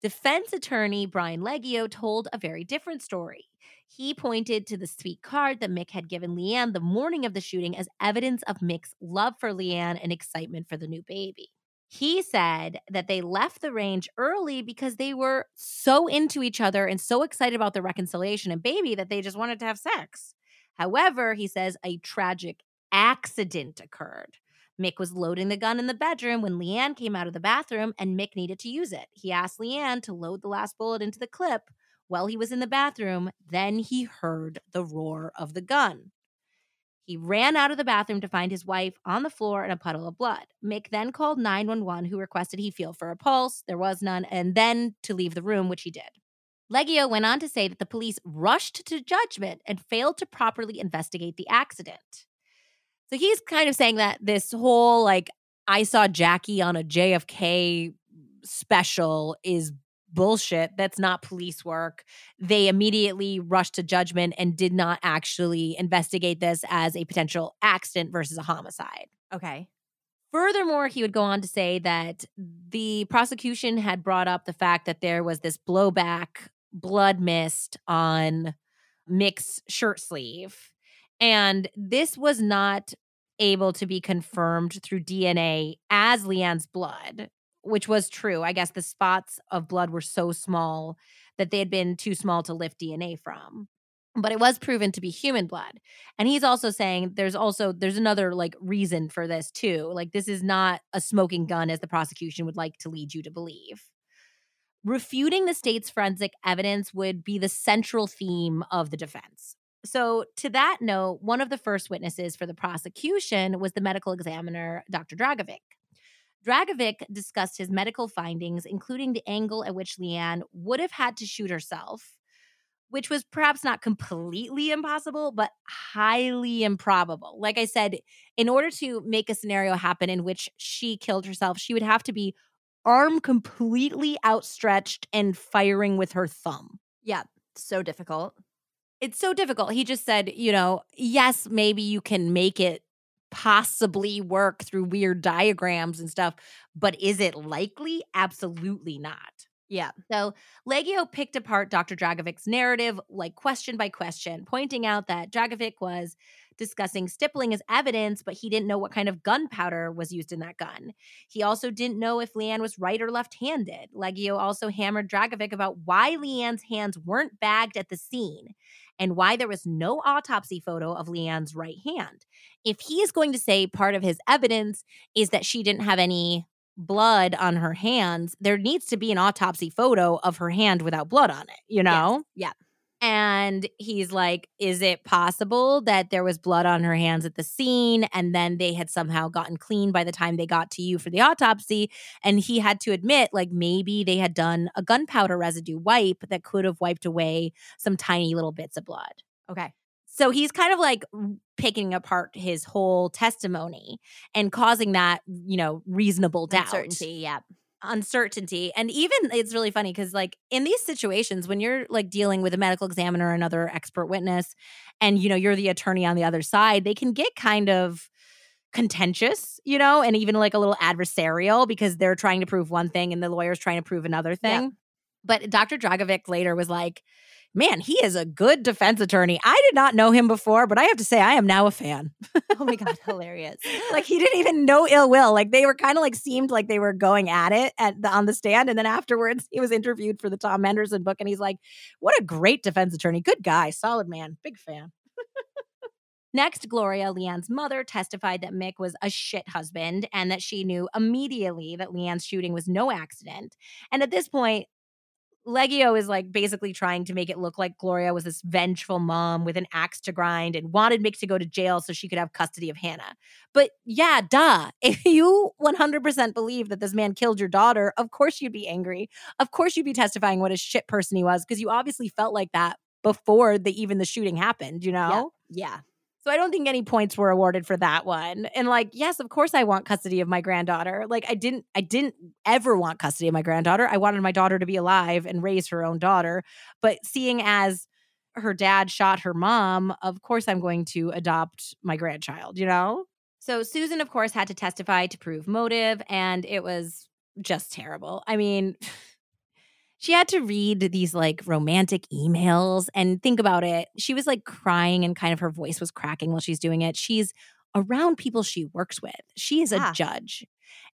Defense attorney Brian Legghio told a very different story. He pointed to the sweet card that Mick had given Leanne the morning of the shooting as evidence of Mick's love for Leanne and excitement for the new baby. He said that they left the range early because they were so into each other and so excited about their reconciliation and baby that they just wanted to have sex. However, he says a tragic accident occurred. Mick was loading the gun in the bedroom when Leanne came out of the bathroom, and Mick needed to use it. He asked Leanne to load the last bullet into the clip while he was in the bathroom. Then he heard the roar of the gun. He ran out of the bathroom to find his wife on the floor in a puddle of blood. Mick then called nine one one, who requested he feel for a pulse. There was none, and then to leave the room, which he did. Legghio went on to say that the police rushed to judgment and failed to properly investigate the accident. So he's kind of saying that this whole, like, I saw Jackie on a J F K special is bullshit. That's not police work. They immediately rushed to judgment and did not actually investigate this as a potential accident versus a homicide. Okay. Furthermore, he would go on to say that the prosecution had brought up the fact that there was this blowback blood mist on Mick's shirt sleeve. And this was not able to be confirmed through D N A as Leanne's blood, which was true. I guess the spots of blood were so small that they had been too small to lift D N A from. But it was proven to be human blood. And he's also saying there's also, there's another like reason for this too. Like, this is not a smoking gun as the prosecution would like to lead you to believe. Refuting the state's forensic evidence would be the central theme of the defense. So to that note, one of the first witnesses for the prosecution was the medical examiner, Doctor Dragovic. Dragovic discussed his medical findings, including the angle at which Leanne would have had to shoot herself, which was perhaps not completely impossible, but highly improbable. Like I said, in order to make a scenario happen in which she killed herself, she would have to be arm completely outstretched and firing with her thumb. Yeah, so difficult. It's so difficult. He just said, you know, yes, maybe you can make it possibly work through weird diagrams and stuff, but is it likely? Absolutely not. Yeah. So Legghio picked apart Doctor Dragovic's narrative, like question by question, pointing out that Dragovic was discussing stippling as evidence, but he didn't know what kind of gunpowder was used in that gun. He also didn't know if Leanne was right or left-handed. Legghio also hammered Dragovic about why Leanne's hands weren't bagged at the scene and why there was no autopsy photo of Leanne's right hand. If he is going to say part of his evidence is that she didn't have any blood on her hands, there needs to be an autopsy photo of her hand without blood on it, you know? Yes. Yeah. And he's like, is it possible that there was blood on her hands at the scene and then they had somehow gotten clean by the time they got to you for the autopsy? And he had to admit, like, maybe they had done a gunpowder residue wipe that could have wiped away some tiny little bits of blood. Okay. So he's kind of like picking apart his whole testimony and causing that, you know, reasonable doubt. Uncertainty, yeah. Uncertainty. And even it's really funny because, like, in these situations, when you're like dealing with a medical examiner or another expert witness and, you know, you're the attorney on the other side, they can get kind of contentious, you know, and even like a little adversarial because they're trying to prove one thing and the lawyer's trying to prove another thing. Yeah. But Doctor Dragovic later was like, man, he is a good defense attorney. I did not know him before, but I have to say I am now a fan. Oh my God, hilarious. Like he didn't even know ill will. Like they were kind of like seemed like they were going at it at the, on the stand. And then afterwards he was interviewed for the Tom Henderson book. And he's like, what a great defense attorney. Good guy. Solid man. Big fan. Next, Gloria, Leanne's mother, testified that Mick was a shit husband and that she knew immediately that Leanne's shooting was no accident. And at this point, Legghio is like basically trying to make it look like Gloria was this vengeful mom with an axe to grind and wanted Mick to go to jail so she could have custody of Hannah. But yeah, duh. If you one hundred percent believe that this man killed your daughter, of course you'd be angry. Of course you'd be testifying what a shit person he was because you obviously felt like that before the, even the shooting happened, you know? Yeah. Yeah. So I don't think any points were awarded for that one. And like, yes, of course I want custody of my granddaughter. Like I didn't I didn't ever want custody of my granddaughter. I wanted my daughter to be alive and raise her own daughter. But seeing as her dad shot her mom, of course I'm going to adopt my grandchild, you know? So Susan, of course, had to testify to prove motive, and it was just terrible. I mean, she had to read these like romantic emails and think about it. She was like crying and kind of her voice was cracking while she's doing it. She's around people she works with. She is yeah. a judge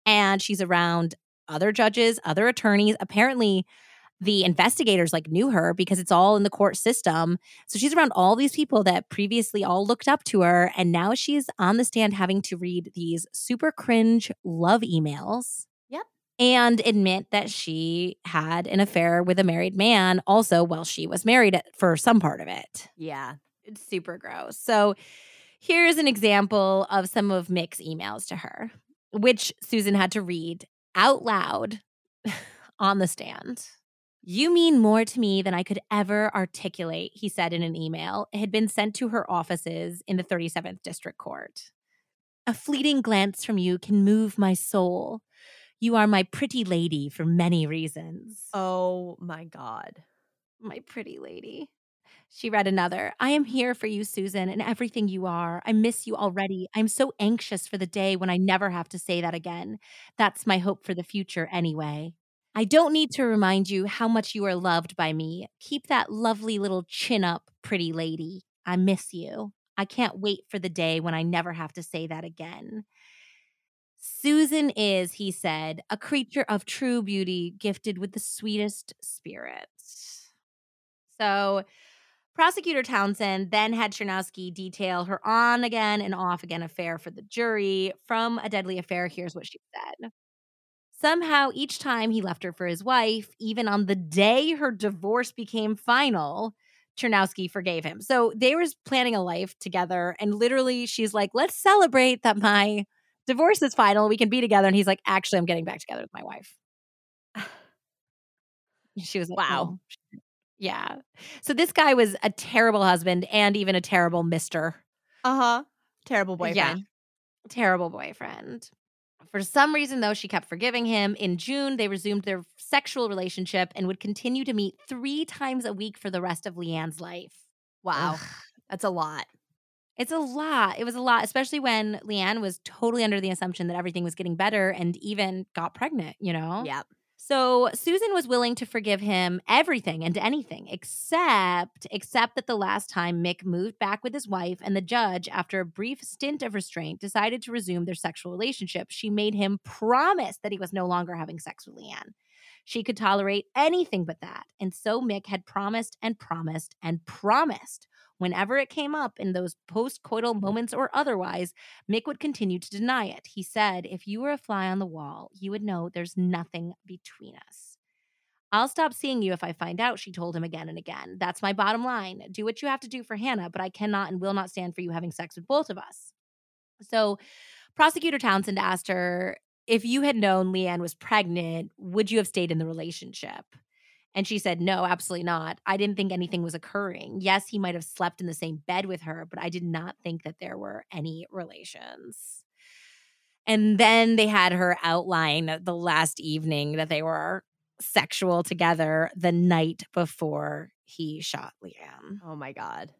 and she's around other judges, other attorneys. Apparently the investigators like knew her because it's all in the court system. So she's around all these people that previously all looked up to her. And now she's on the stand having to read these super cringe love emails. And admit that she had an affair with a married man also while she was married for some part of it. Yeah, it's super gross. So here's an example of some of Mick's emails to her, which Susan had to read out loud on the stand. You mean more to me than I could ever articulate, he said in an email. It had been sent to her offices in the thirty-seventh District Court. A fleeting glance from you can move my soul. You are my pretty lady for many reasons. Oh, my God. My pretty lady. She read another. I am here for you, Susan, and everything you are. I miss you already. I'm so anxious for the day when I never have to say that again. That's my hope for the future anyway. I don't need to remind you how much you are loved by me. Keep that lovely little chin up, pretty lady. I miss you. I can't wait for the day when I never have to say that again. Susan is, he said, a creature of true beauty, gifted with the sweetest spirit. So Prosecutor Townsend then had Chrzanowski detail her on again and off again affair for the jury. From A Deadly Affair, here's what she said. Somehow each time he left her for his wife, even on the day her divorce became final, Chrzanowski forgave him. So they were planning a life together and literally she's like, let's celebrate that my divorce is final. We can be together. And he's like, actually, I'm getting back together with my wife. She was like, wow. Oh. Yeah. So this guy was a terrible husband and even a terrible mister. Uh-huh. Terrible boyfriend. Yeah. Terrible boyfriend. For some reason, though, she kept forgiving him. In June, they resumed their sexual relationship and would continue to meet three times a week for the rest of Leanne's life. Wow. Ugh. That's a lot. It's a lot. It was a lot, especially when Leanne was totally under the assumption that everything was getting better and even got pregnant, you know? Yep. So Susan was willing to forgive him everything and anything, except, except that the last time Mick moved back with his wife, and the judge, after a brief stint of restraint, decided to resume their sexual relationship. She made him promise that he was no longer having sex with Leanne. She could tolerate anything but that. And so Mick had promised and promised and promised. Whenever it came up in those post-coital moments or otherwise, Mick would continue to deny it. He said, if you were a fly on the wall, you would know there's nothing between us. I'll stop seeing you if I find out, she told him again and again. That's my bottom line. Do what you have to do for Hannah, but I cannot and will not stand for you having sex with both of us. So Prosecutor Townsend asked her, if you had known Leanne was pregnant, would you have stayed in the relationship? And she said, no, absolutely not. I didn't think anything was occurring. Yes, he might have slept in the same bed with her, but I did not think that there were any relations. And then they had her outline the last evening that they were sexual together, the night before he shot Liam. Oh, my God.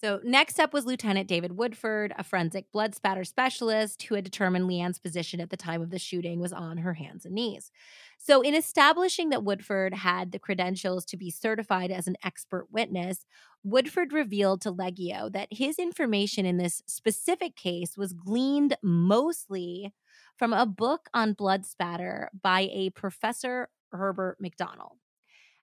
So next up was Lieutenant David Woodford, a forensic blood spatter specialist who had determined Leanne's position at the time of the shooting was on her hands and knees. So in establishing that Woodford had the credentials to be certified as an expert witness, Woodford revealed to Legghio that his information in this specific case was gleaned mostly from a book on blood spatter by a professor, Herbert McDonald.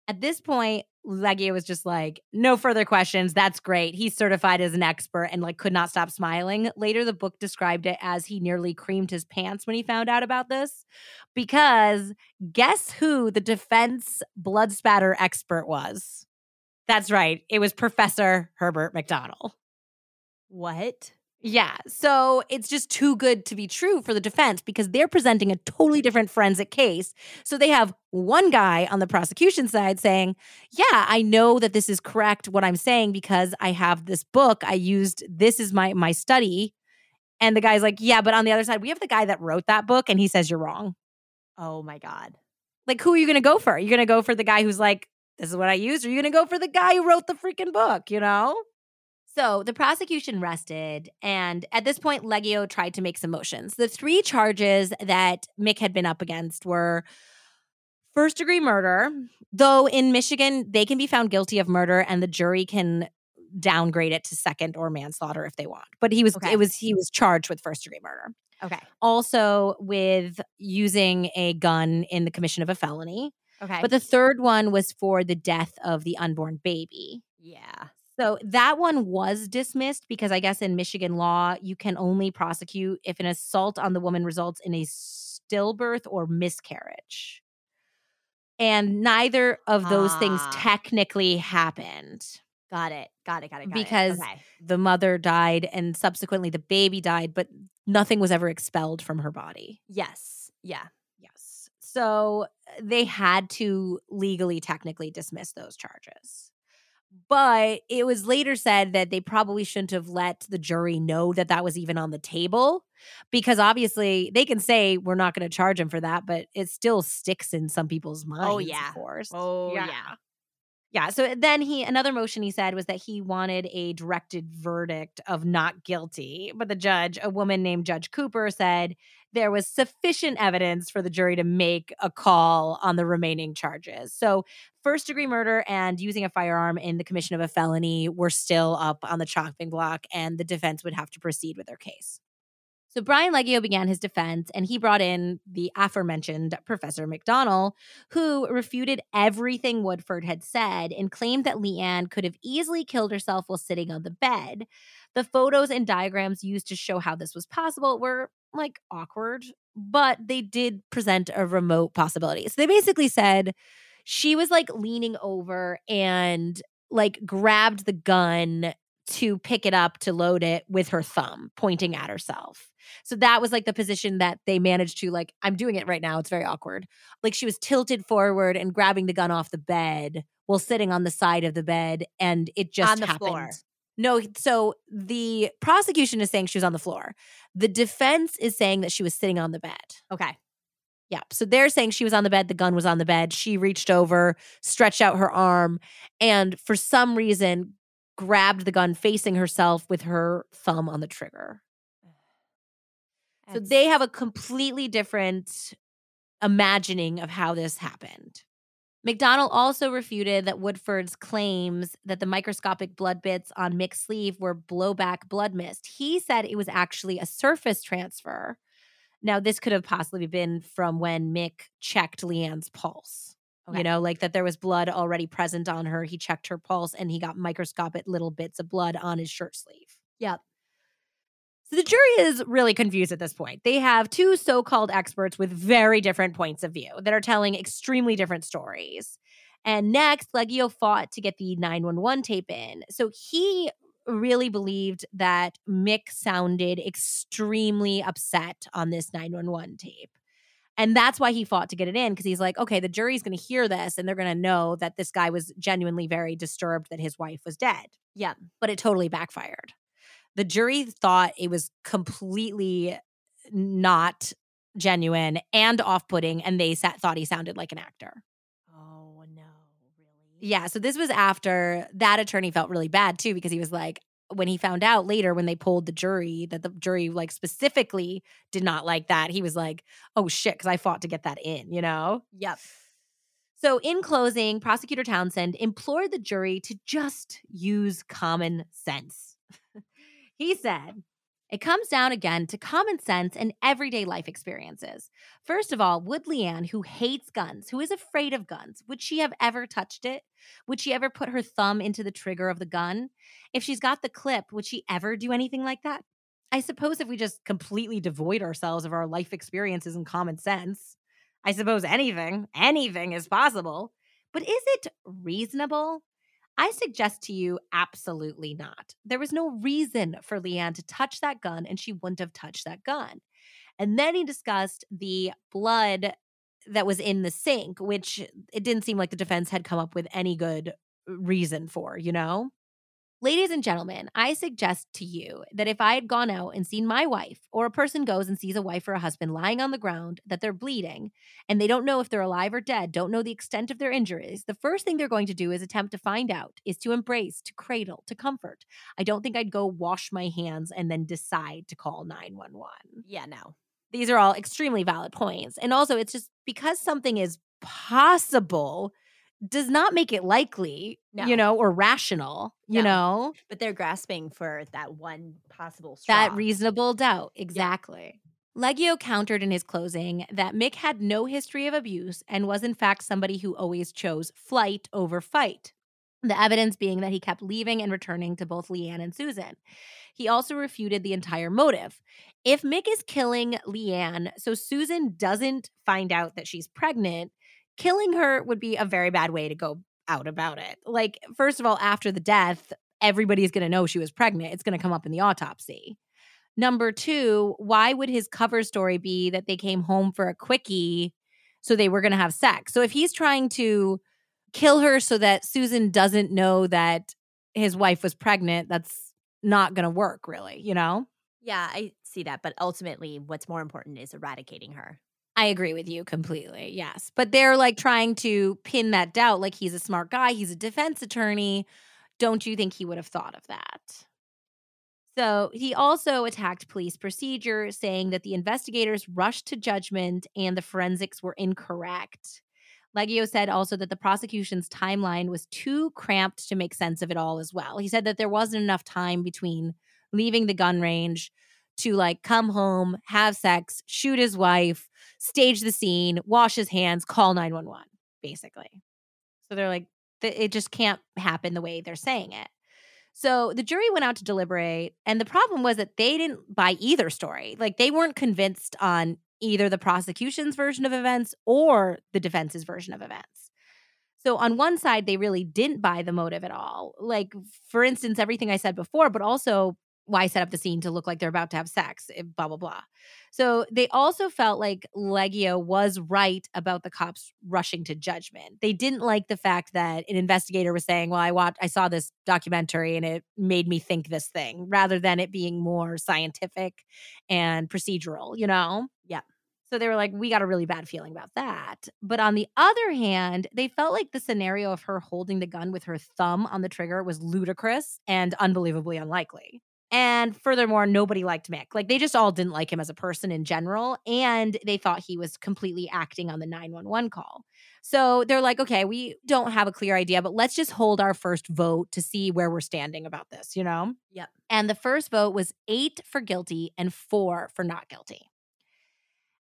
At this point, Legghio was just like, no further questions. That's great. He's certified as an expert and like could not stop smiling. Later, the book described it as he nearly creamed his pants when he found out about this, because guess who the defense blood spatter expert was? That's right. It was Professor Herbert McDonald. What? Yeah. So it's just too good to be true for the defense, because they're presenting a totally different forensic case. So they have one guy on the prosecution side saying, yeah, I know that this is correct, what I'm saying, because I have this book. I used, this is my my study. And the guy's like, yeah, but on the other side, we have the guy that wrote that book, and he says you're wrong. Oh, my God. Like, who are you going to go for? Are you going to go for the guy who's like, this is what I used? Or are you going to go for the guy who wrote the freaking book, you know? So the prosecution rested, and at this point, Legghio tried to make some motions. The three charges that Mick had been up against were first-degree murder, though in Michigan, they can be found guilty of murder, and the jury can downgrade it to second or manslaughter if they want. But he was okay. it was he was charged with first-degree murder. Okay. Also with using a gun in the commission of a felony. Okay. But the third one was for the death of the unborn baby. Yeah. So that one was dismissed because I guess in Michigan law, you can only prosecute if an assault on the woman results in a stillbirth or miscarriage. And neither of those ah. things technically happened. Got it. Got it. Got it. Got because it. Okay. The mother died and subsequently the baby died, but nothing was ever expelled from her body. Yes. Yeah. Yes. So they had to legally, technically dismiss those charges. But it was later said that they probably shouldn't have let the jury know that that was even on the table, because obviously they can say we're not going to charge him for that, but it still sticks in some people's minds. Oh, yeah. Of course. Oh, yeah. yeah. Yeah. So then he, another motion he said was that he wanted a directed verdict of not guilty. But the judge, a woman named Judge Cooper, said there was sufficient evidence for the jury to make a call on the remaining charges. So first degree murder and using a firearm in the commission of a felony were still up on the chopping block, and the defense would have to proceed with their case. So Brian Legghio began his defense, and he brought in the aforementioned Professor McDonald, who refuted everything Woodford had said and claimed that Leanne could have easily killed herself while sitting on the bed. The photos and diagrams used to show how this was possible were, like, awkward, but they did present a remote possibility. So they basically said she was, like, leaning over and, like, grabbed the gun to pick it up, to load it with her thumb, pointing at herself. So that was like the position that they managed to, like, I'm doing it right now. It's very awkward. Like, she was tilted forward and grabbing the gun off the bed while sitting on the side of the bed, and it just on the happened. Floor. No, so the prosecution is saying she was on the floor. The defense is saying that she was sitting on the bed. Okay. Yeah. So they're saying she was on the bed. The gun was on the bed. She reached over, stretched out her arm, and for some reason grabbed the gun facing herself with her thumb on the trigger. So they have a completely different imagining of how this happened. McDonald also refuted that Woodford's claims that the microscopic blood bits on Mick's sleeve were blowback blood mist. He said it was actually a surface transfer. Now, this could have possibly been from when Mick checked Leanne's pulse. Okay. You know, like that there was blood already present on her. He checked her pulse and he got microscopic little bits of blood on his shirt sleeve. Yep. So the jury is really confused at this point. They have two so-called experts with very different points of view that are telling extremely different stories. And next, Legghio fought to get the nine one one tape in. So he really believed that Mick sounded extremely upset on this nine one one tape. And that's why he fought to get it in, because he's like, okay, the jury's going to hear this and they're going to know that this guy was genuinely very disturbed that his wife was dead. Yeah. But it totally backfired. The jury thought it was completely not genuine and off-putting, and they sat, thought he sounded like an actor. Oh, no. Really? Yeah, so this was after that attorney felt really bad, too, because he was like, when he found out later when they polled the jury that the jury, like, specifically did not like that, he was like, oh, shit, because I fought to get that in, you know? Yep. So in closing, Prosecutor Townsend implored the jury to just use common sense. He said, it comes down again to common sense and everyday life experiences. First of all, would Leanne, who hates guns, who is afraid of guns, would she have ever touched it? Would she ever put her thumb into the trigger of the gun? If she's got the clip, would she ever do anything like that? I suppose if we just completely devoid ourselves of our life experiences and common sense, I suppose anything, anything is possible. But is it reasonable? I suggest to you, absolutely not. There was no reason for Leanne to touch that gun, and she wouldn't have touched that gun. And then he discussed the blood that was in the sink, which it didn't seem like the defense had come up with any good reason for, you know? Ladies and gentlemen, I suggest to you that if I had gone out and seen my wife, or a person goes and sees a wife or a husband lying on the ground, that they're bleeding, and they don't know if they're alive or dead, don't know the extent of their injuries, the first thing they're going to do is attempt to find out, is to embrace, to cradle, to comfort. I don't think I'd go wash my hands and then decide to call nine one one. Yeah, no. These are all extremely valid points. And also, it's just because something is possible does not make it likely, no. you know, or rational, you no. know. But they're grasping for that one possible straw. That reasonable doubt, exactly. Yeah. Legghio countered in his closing that Mick had no history of abuse and was in fact somebody who always chose flight over fight, the evidence being that he kept leaving and returning to both Leanne and Susan. He also refuted the entire motive. If Mick is killing Leanne so Susan doesn't find out that she's pregnant, killing her would be a very bad way to go out about it. Like, first of all, after the death, everybody's going to know she was pregnant. It's going to come up in the autopsy. Number two, why would his cover story be that they came home for a quickie so they were going to have sex? So if he's trying to kill her so that Susan doesn't know that his wife was pregnant, that's not going to work, really, you know? Yeah, I see that. But ultimately, what's more important is eradicating her. I agree with you completely, yes. But they're, like, trying to pin that doubt, like he's a smart guy, he's a defense attorney. Don't you think he would have thought of that? So he also attacked police procedure, saying that the investigators rushed to judgment and the forensics were incorrect. Legghio said also that the prosecution's timeline was too cramped to make sense of it all as well. He said that there wasn't enough time between leaving the gun range to, like, come home, have sex, shoot his wife, stage the scene, wash his hands, call nine one one, basically. So they're like, it just can't happen the way they're saying it. So the jury went out to deliberate, and the problem was that they didn't buy either story. Like, they weren't convinced on either the prosecution's version of events or the defense's version of events. So on one side, they really didn't buy the motive at all. Like, for instance, everything I said before, but also why set up the scene to look like they're about to have sex, blah, blah, blah. So they also felt like Legghio was right about the cops rushing to judgment. They didn't like the fact that an investigator was saying, well, I watched, I saw this documentary and it made me think this thing, rather than it being more scientific and procedural, you know? Yeah. So they were like, we got a really bad feeling about that. But on the other hand, they felt like the scenario of her holding the gun with her thumb on the trigger was ludicrous and unbelievably unlikely. And furthermore, nobody liked Mick. Like, they just all didn't like him as a person in general, and they thought he was completely acting on the nine one one call. So they're like, okay, we don't have a clear idea, but let's just hold our first vote to see where we're standing about this, you know? Yep. And the first vote was eight for guilty and four for not guilty.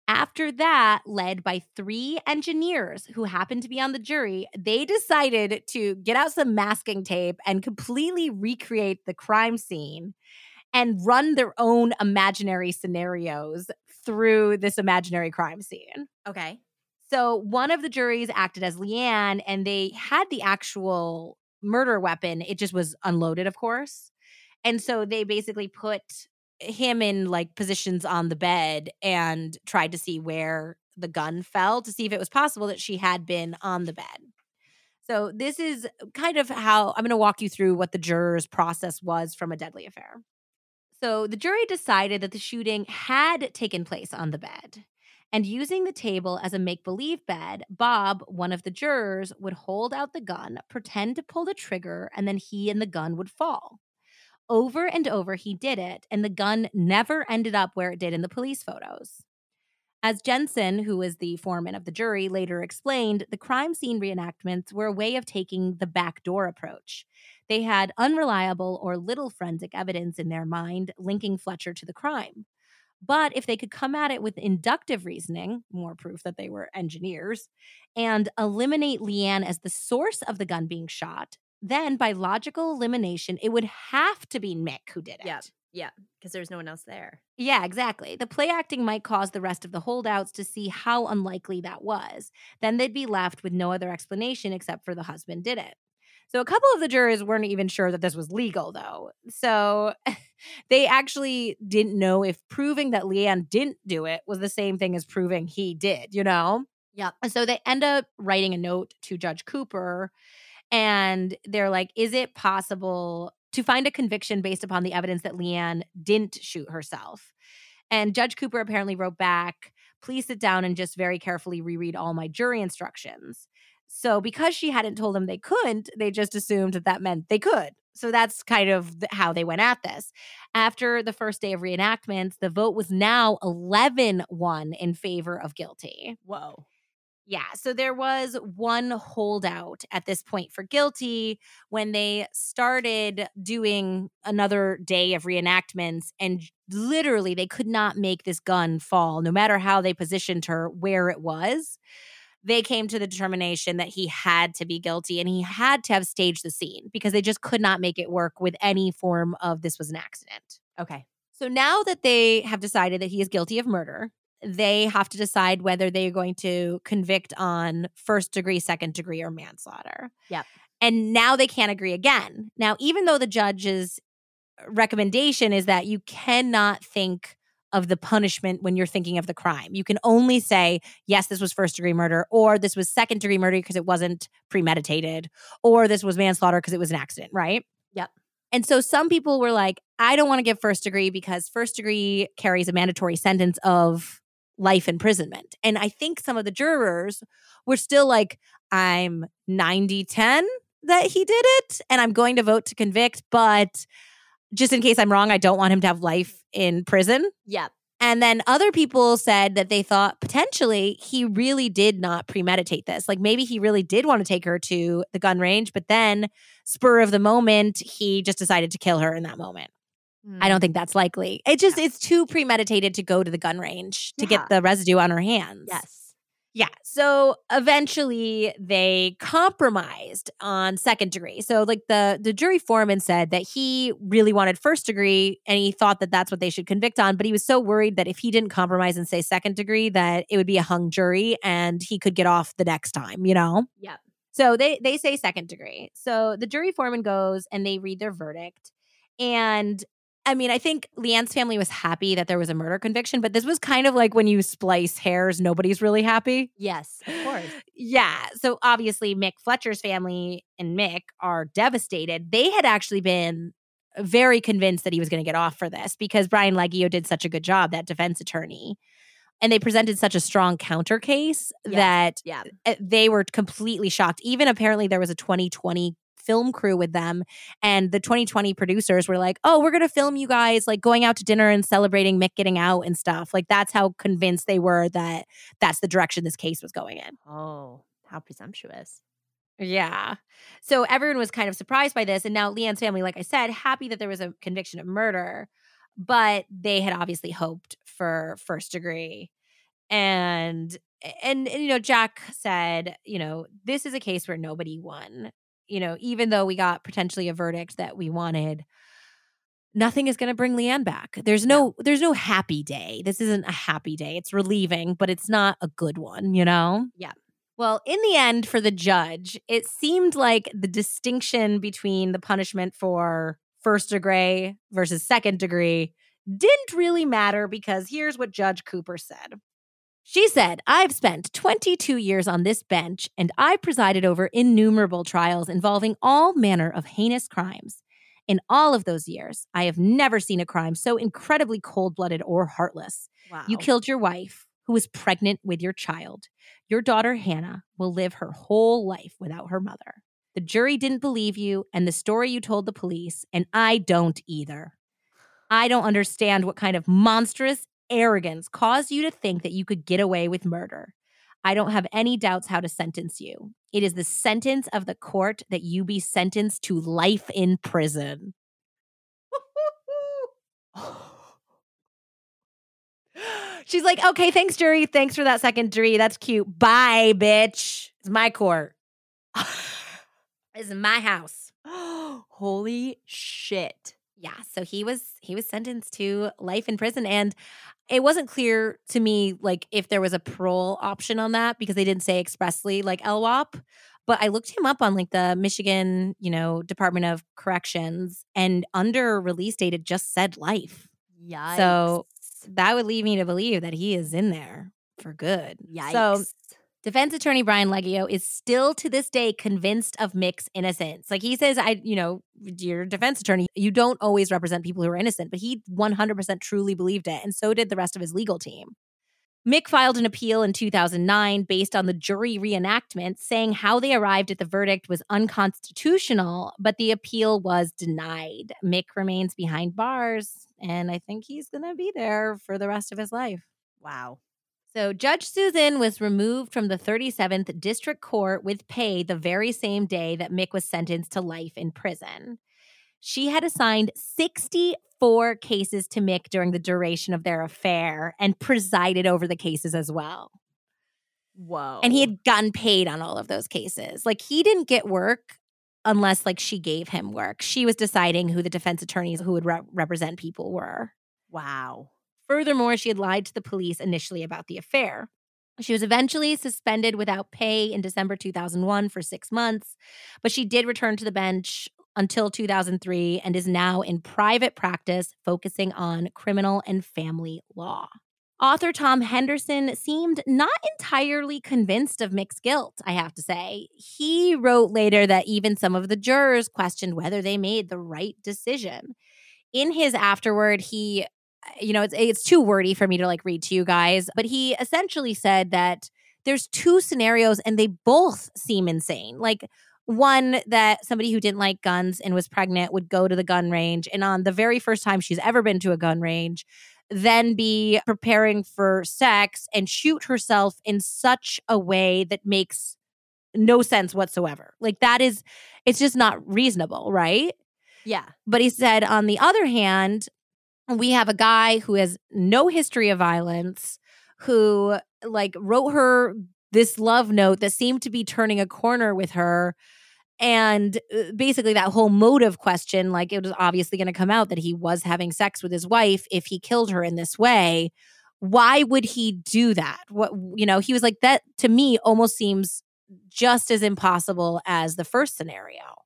After that, led by three engineers who happened to be on the jury, they decided to get out some masking tape and completely recreate the crime scene and run their own imaginary scenarios through this imaginary crime scene. Okay. So one of the juries acted as Leanne, and they had the actual murder weapon. It just was unloaded, of course. And so they basically put him in like positions on the bed and tried to see where the gun fell to see if it was possible that she had been on the bed. So this is kind of how I'm going to walk you through what the jurors' process was from A Deadly Affair. So the jury decided that the shooting had taken place on the bed. And using the table as a make-believe bed, Bob, one of the jurors, would hold out the gun, pretend to pull the trigger, and then he and the gun would fall. Over and over, he did it, and the gun never ended up where it did in the police photos. As Jensen, who was the foreman of the jury, later explained, the crime scene reenactments were a way of taking the backdoor approach. They had unreliable or little forensic evidence in their mind linking Fletcher to the crime. But if they could come at it with inductive reasoning, more proof that they were engineers, and eliminate Leanne as the source of the gun being shot, then by logical elimination, it would have to be Mick who did it. Yeah, yeah, because there's no one else there. Yeah, exactly. The play acting might cause the rest of the holdouts to see how unlikely that was. Then they'd be left with no other explanation except for the husband did it. So a couple of the jurors weren't even sure that this was legal, though. So they actually didn't know if proving that Leanne didn't do it was the same thing as proving he did, you know? Yeah. So they end up writing a note to Judge Cooper. And they're like, is it possible to find a conviction based upon the evidence that Leanne didn't shoot herself? And Judge Cooper apparently wrote back, please sit down and just very carefully reread all my jury instructions. So because she hadn't told them they couldn't, they just assumed that that meant they could. So that's kind of how they went at this. After the first day of reenactments, the vote was now eleven one in favor of guilty. Whoa. Yeah, so there was one holdout at this point for guilty when they started doing another day of reenactments, and literally they could not make this gun fall, no matter how they positioned her, where it was. They came to the determination that he had to be guilty, and he had to have staged the scene because they just could not make it work with any form of this was an accident. Okay. So now that they have decided that he is guilty of murder, they have to decide whether they are going to convict on first degree, second degree, or manslaughter. Yep. And now they can't agree again. Now, even though the judge's recommendation is that you cannot think of the punishment when you're thinking of the crime, you can only say, yes, this was first degree murder, or this was second degree murder because it wasn't premeditated, or this was manslaughter because it was an accident, right? Yep. And so some people were like, I don't want to give first degree because first degree carries a mandatory sentence of life imprisonment. And I think some of the jurors were still like, I'm ninety ten that he did it, and I'm going to vote to convict, but just in case I'm wrong, I don't want him to have life in prison. Yeah. And then other people said that they thought potentially he really did not premeditate this. Like, maybe he really did want to take her to the gun range, but then spur of the moment, he just decided to kill her in that moment. I don't think that's likely. It just, yeah. It's too premeditated to go to the gun range to yeah. get the residue on her hands. Yes. Yeah. So eventually they compromised on second degree. So like the, the jury foreman said that he really wanted first degree and he thought that that's what they should convict on. But he was so worried that if he didn't compromise and say second degree, that it would be a hung jury and he could get off the next time, you know? Yeah. So they, they say second degree. So the jury foreman goes and they read their verdict. And I mean, I think Leanne's family was happy that there was a murder conviction, but this was kind of like when you splice hairs, nobody's really happy. Yes, of course. Yeah. So obviously Mick Fletcher's family and Mick are devastated. They had actually been very convinced that he was going to get off for this because Brian Legghio did such a good job, that defense attorney. And they presented such a strong counter case yes. that yeah. they were completely shocked. Even apparently there was a twenty twenty film crew with them, and the twenty twenty producers were like, oh, we're going to film you guys like going out to dinner and celebrating Mick getting out and stuff. Like that's how convinced they were that that's the direction this case was going in. Oh, how presumptuous. Yeah. So everyone was kind of surprised by this. And now Leanne's family, like I said, happy that there was a conviction of murder, but they had obviously hoped for first degree. And, and, and you know, Jack said, you know, this is a case where nobody won. You know, even though we got potentially a verdict that we wanted, nothing is going to bring Leanne back. There's no, there's no happy day. This isn't a happy day. It's relieving, but it's not a good one, you know? Yeah. Well, in the end, for the judge, it seemed like the distinction between the punishment for first degree versus second degree didn't really matter, because here's what Judge Cooper said. She said, I've spent twenty-two years on this bench, and I presided over innumerable trials involving all manner of heinous crimes. In all of those years, I have never seen a crime so incredibly cold-blooded or heartless. Wow. You killed your wife, who was pregnant with your child. Your daughter, Hannah, will live her whole life without her mother. The jury didn't believe you and the story you told the police, and I don't either. I don't understand what kind of monstrous arrogance caused you to think that you could get away with murder. I don't have any doubts how to sentence you. It is the sentence of the court that you be sentenced to life in prison. She's like, okay, thanks, jury. Thanks for that second degree. That's cute. Bye, bitch. It's my court. It's my house. Holy shit. Yeah, so he was he was sentenced to life in prison, and it wasn't clear to me like if there was a parole option on that, because they didn't say expressly like L W O P, but I looked him up on like the Michigan, you know, Department of Corrections, and under release date it just said life. Yikes. So that would lead me to believe that he is in there for good. Yikes. So defense attorney Brian Legghio is still to this day convinced of Mick's innocence. Like he says, I, you know, dear defense attorney, you don't always represent people who are innocent, but he one hundred percent truly believed it. And so did the rest of his legal team. Mick filed an appeal in two thousand nine based on the jury reenactment, saying how they arrived at the verdict was unconstitutional, but the appeal was denied. Mick remains behind bars, and I think he's going to be there for the rest of his life. Wow. So Judge Susan was removed from the thirty-seventh District Court with pay the very same day that Mick was sentenced to life in prison. She had assigned sixty-four cases to Mick during the duration of their affair and presided over the cases as well. Whoa. And he had gotten paid on all of those cases. Like he didn't get work unless like she gave him work. She was deciding who the defense attorneys who would re- represent people were. Wow. Furthermore, she had lied to the police initially about the affair. She was eventually suspended without pay in December two thousand one for six months, but she did return to the bench until two thousand three and is now in private practice focusing on criminal and family law. Author Tom Henderson seemed not entirely convinced of Mick's guilt, I have to say. He wrote later that even some of the jurors questioned whether they made the right decision. In his afterword, he You know, it's it's too wordy for me to like read to you guys, but he essentially said that there's two scenarios and they both seem insane. Like one, that somebody who didn't like guns and was pregnant would go to the gun range, and on the very first time she's ever been to a gun range, then be preparing for sex and shoot herself in such a way that makes no sense whatsoever. Like that is, it's just not reasonable, right? Yeah. But he said, on the other hand, we have a guy who has no history of violence, who like wrote her this love note that seemed to be turning a corner with her. And basically that whole motive question, like it was obviously going to come out that he was having sex with his wife if he killed her in this way. Why would he do that? What, you know, he was like, that to me almost seems just as impossible as the first scenario.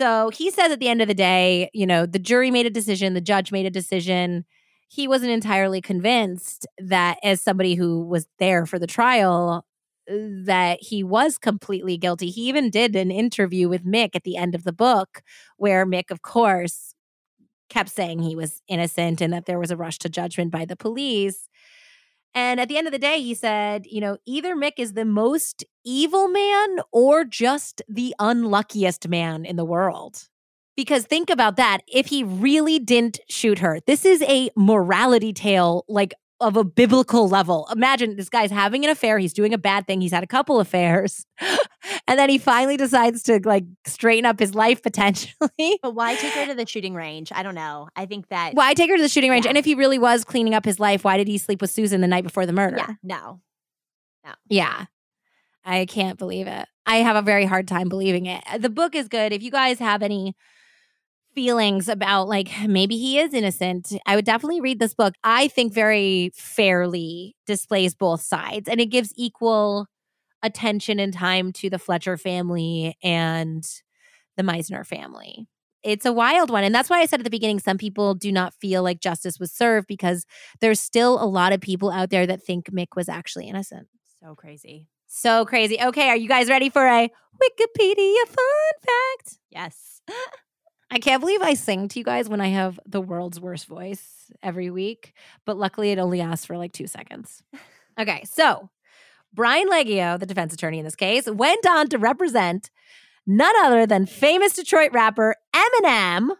So he says at the end of the day, you know, the jury made a decision, the judge made a decision. He wasn't entirely convinced that, as somebody who was there for the trial, that he was completely guilty. He even did an interview with Mick at the end of the book where Mick, of course, kept saying he was innocent and that there was a rush to judgment by the police. And at the end of the day, he said, you know, either Mick is the most evil man or just the unluckiest man in the world. Because think about that. If he really didn't shoot her, this is a morality tale, like, of a biblical level. Imagine this guy's having an affair. He's doing a bad thing. He's had a couple affairs. And then he finally decides to, like, straighten up his life potentially. But why take her to the shooting range? I don't know. I think that... Why take her to the shooting range? Yeah. And if he really was cleaning up his life, why did he sleep with Susan the night before the murder? Yeah, no. No. Yeah. I can't believe it. I have a very hard time believing it. The book is good. If you guys have any feelings about, like, maybe he is innocent, I would definitely read this book. I think very fairly displays both sides, and it gives equal attention and time to the Fletcher family and the Meisner family. It's a wild one. And that's why I said at the beginning, some people do not feel like justice was served, because there's still a lot of people out there that think Mick was actually innocent. So crazy. So crazy. Okay, are you guys ready for a Wikipedia fun fact? Yes. I can't believe I sing to you guys when I have the world's worst voice every week, but luckily it only lasts for like two seconds. Okay, so Brian Legghio, the defense attorney in this case, went on to represent none other than famous Detroit rapper Eminem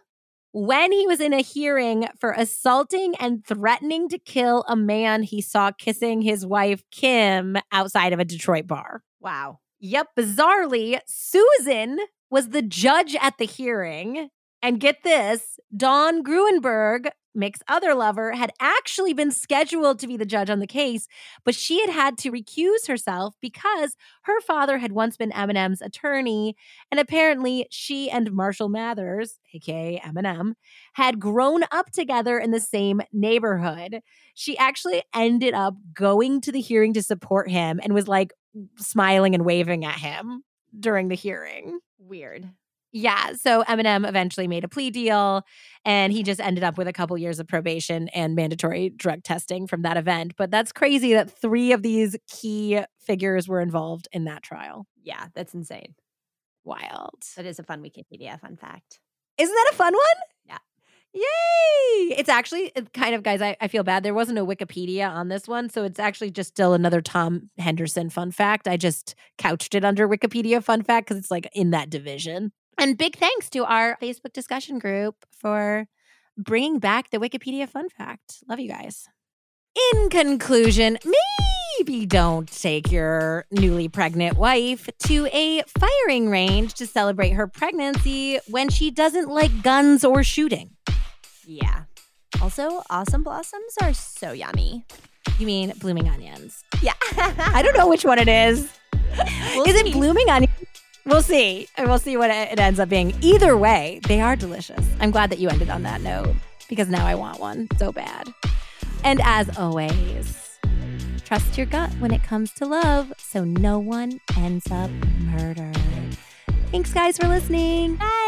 when he was in a hearing for assaulting and threatening to kill a man he saw kissing his wife, Kim, outside of a Detroit bar. Wow. Yep, bizarrely, Susan was the judge at the hearing. And get this, Dawn Gruenberg, Mick's other lover, had actually been scheduled to be the judge on the case, but she had had to recuse herself because her father had once been Eminem's attorney, and apparently she and Marshall Mathers, a k a. Eminem, had grown up together in the same neighborhood. She actually ended up going to the hearing to support him and was, like, smiling and waving at him during the hearing. Weird. Yeah, so Eminem eventually made a plea deal, and he just ended up with a couple years of probation and mandatory drug testing from that event. But that's crazy that three of these key figures were involved in that trial. Yeah, that's insane. Wild. That is a fun Wikipedia fun fact. Isn't that a fun one? Yeah. Yay! It's actually kind of, guys, I, I feel bad. There wasn't a Wikipedia on this one, so it's actually just still another Tom Henderson fun fact. I just couched it under Wikipedia fun fact because it's, like, in that division. And big thanks to our Facebook discussion group for bringing back the Wikipedia fun fact. Love you guys. In conclusion, maybe don't take your newly pregnant wife to a firing range to celebrate her pregnancy when she doesn't like guns or shooting. Yeah. Also, awesome blossoms are so yummy. You mean blooming onions? Yeah. I don't know which one it is. We'll is see. It blooming onions? We'll see. We'll see what it ends up being. Either way, they are delicious. I'm glad that you ended on that note, because now I want one so bad. And as always, trust your gut when it comes to love so no one ends up murdered. Thanks, guys, for listening. Bye.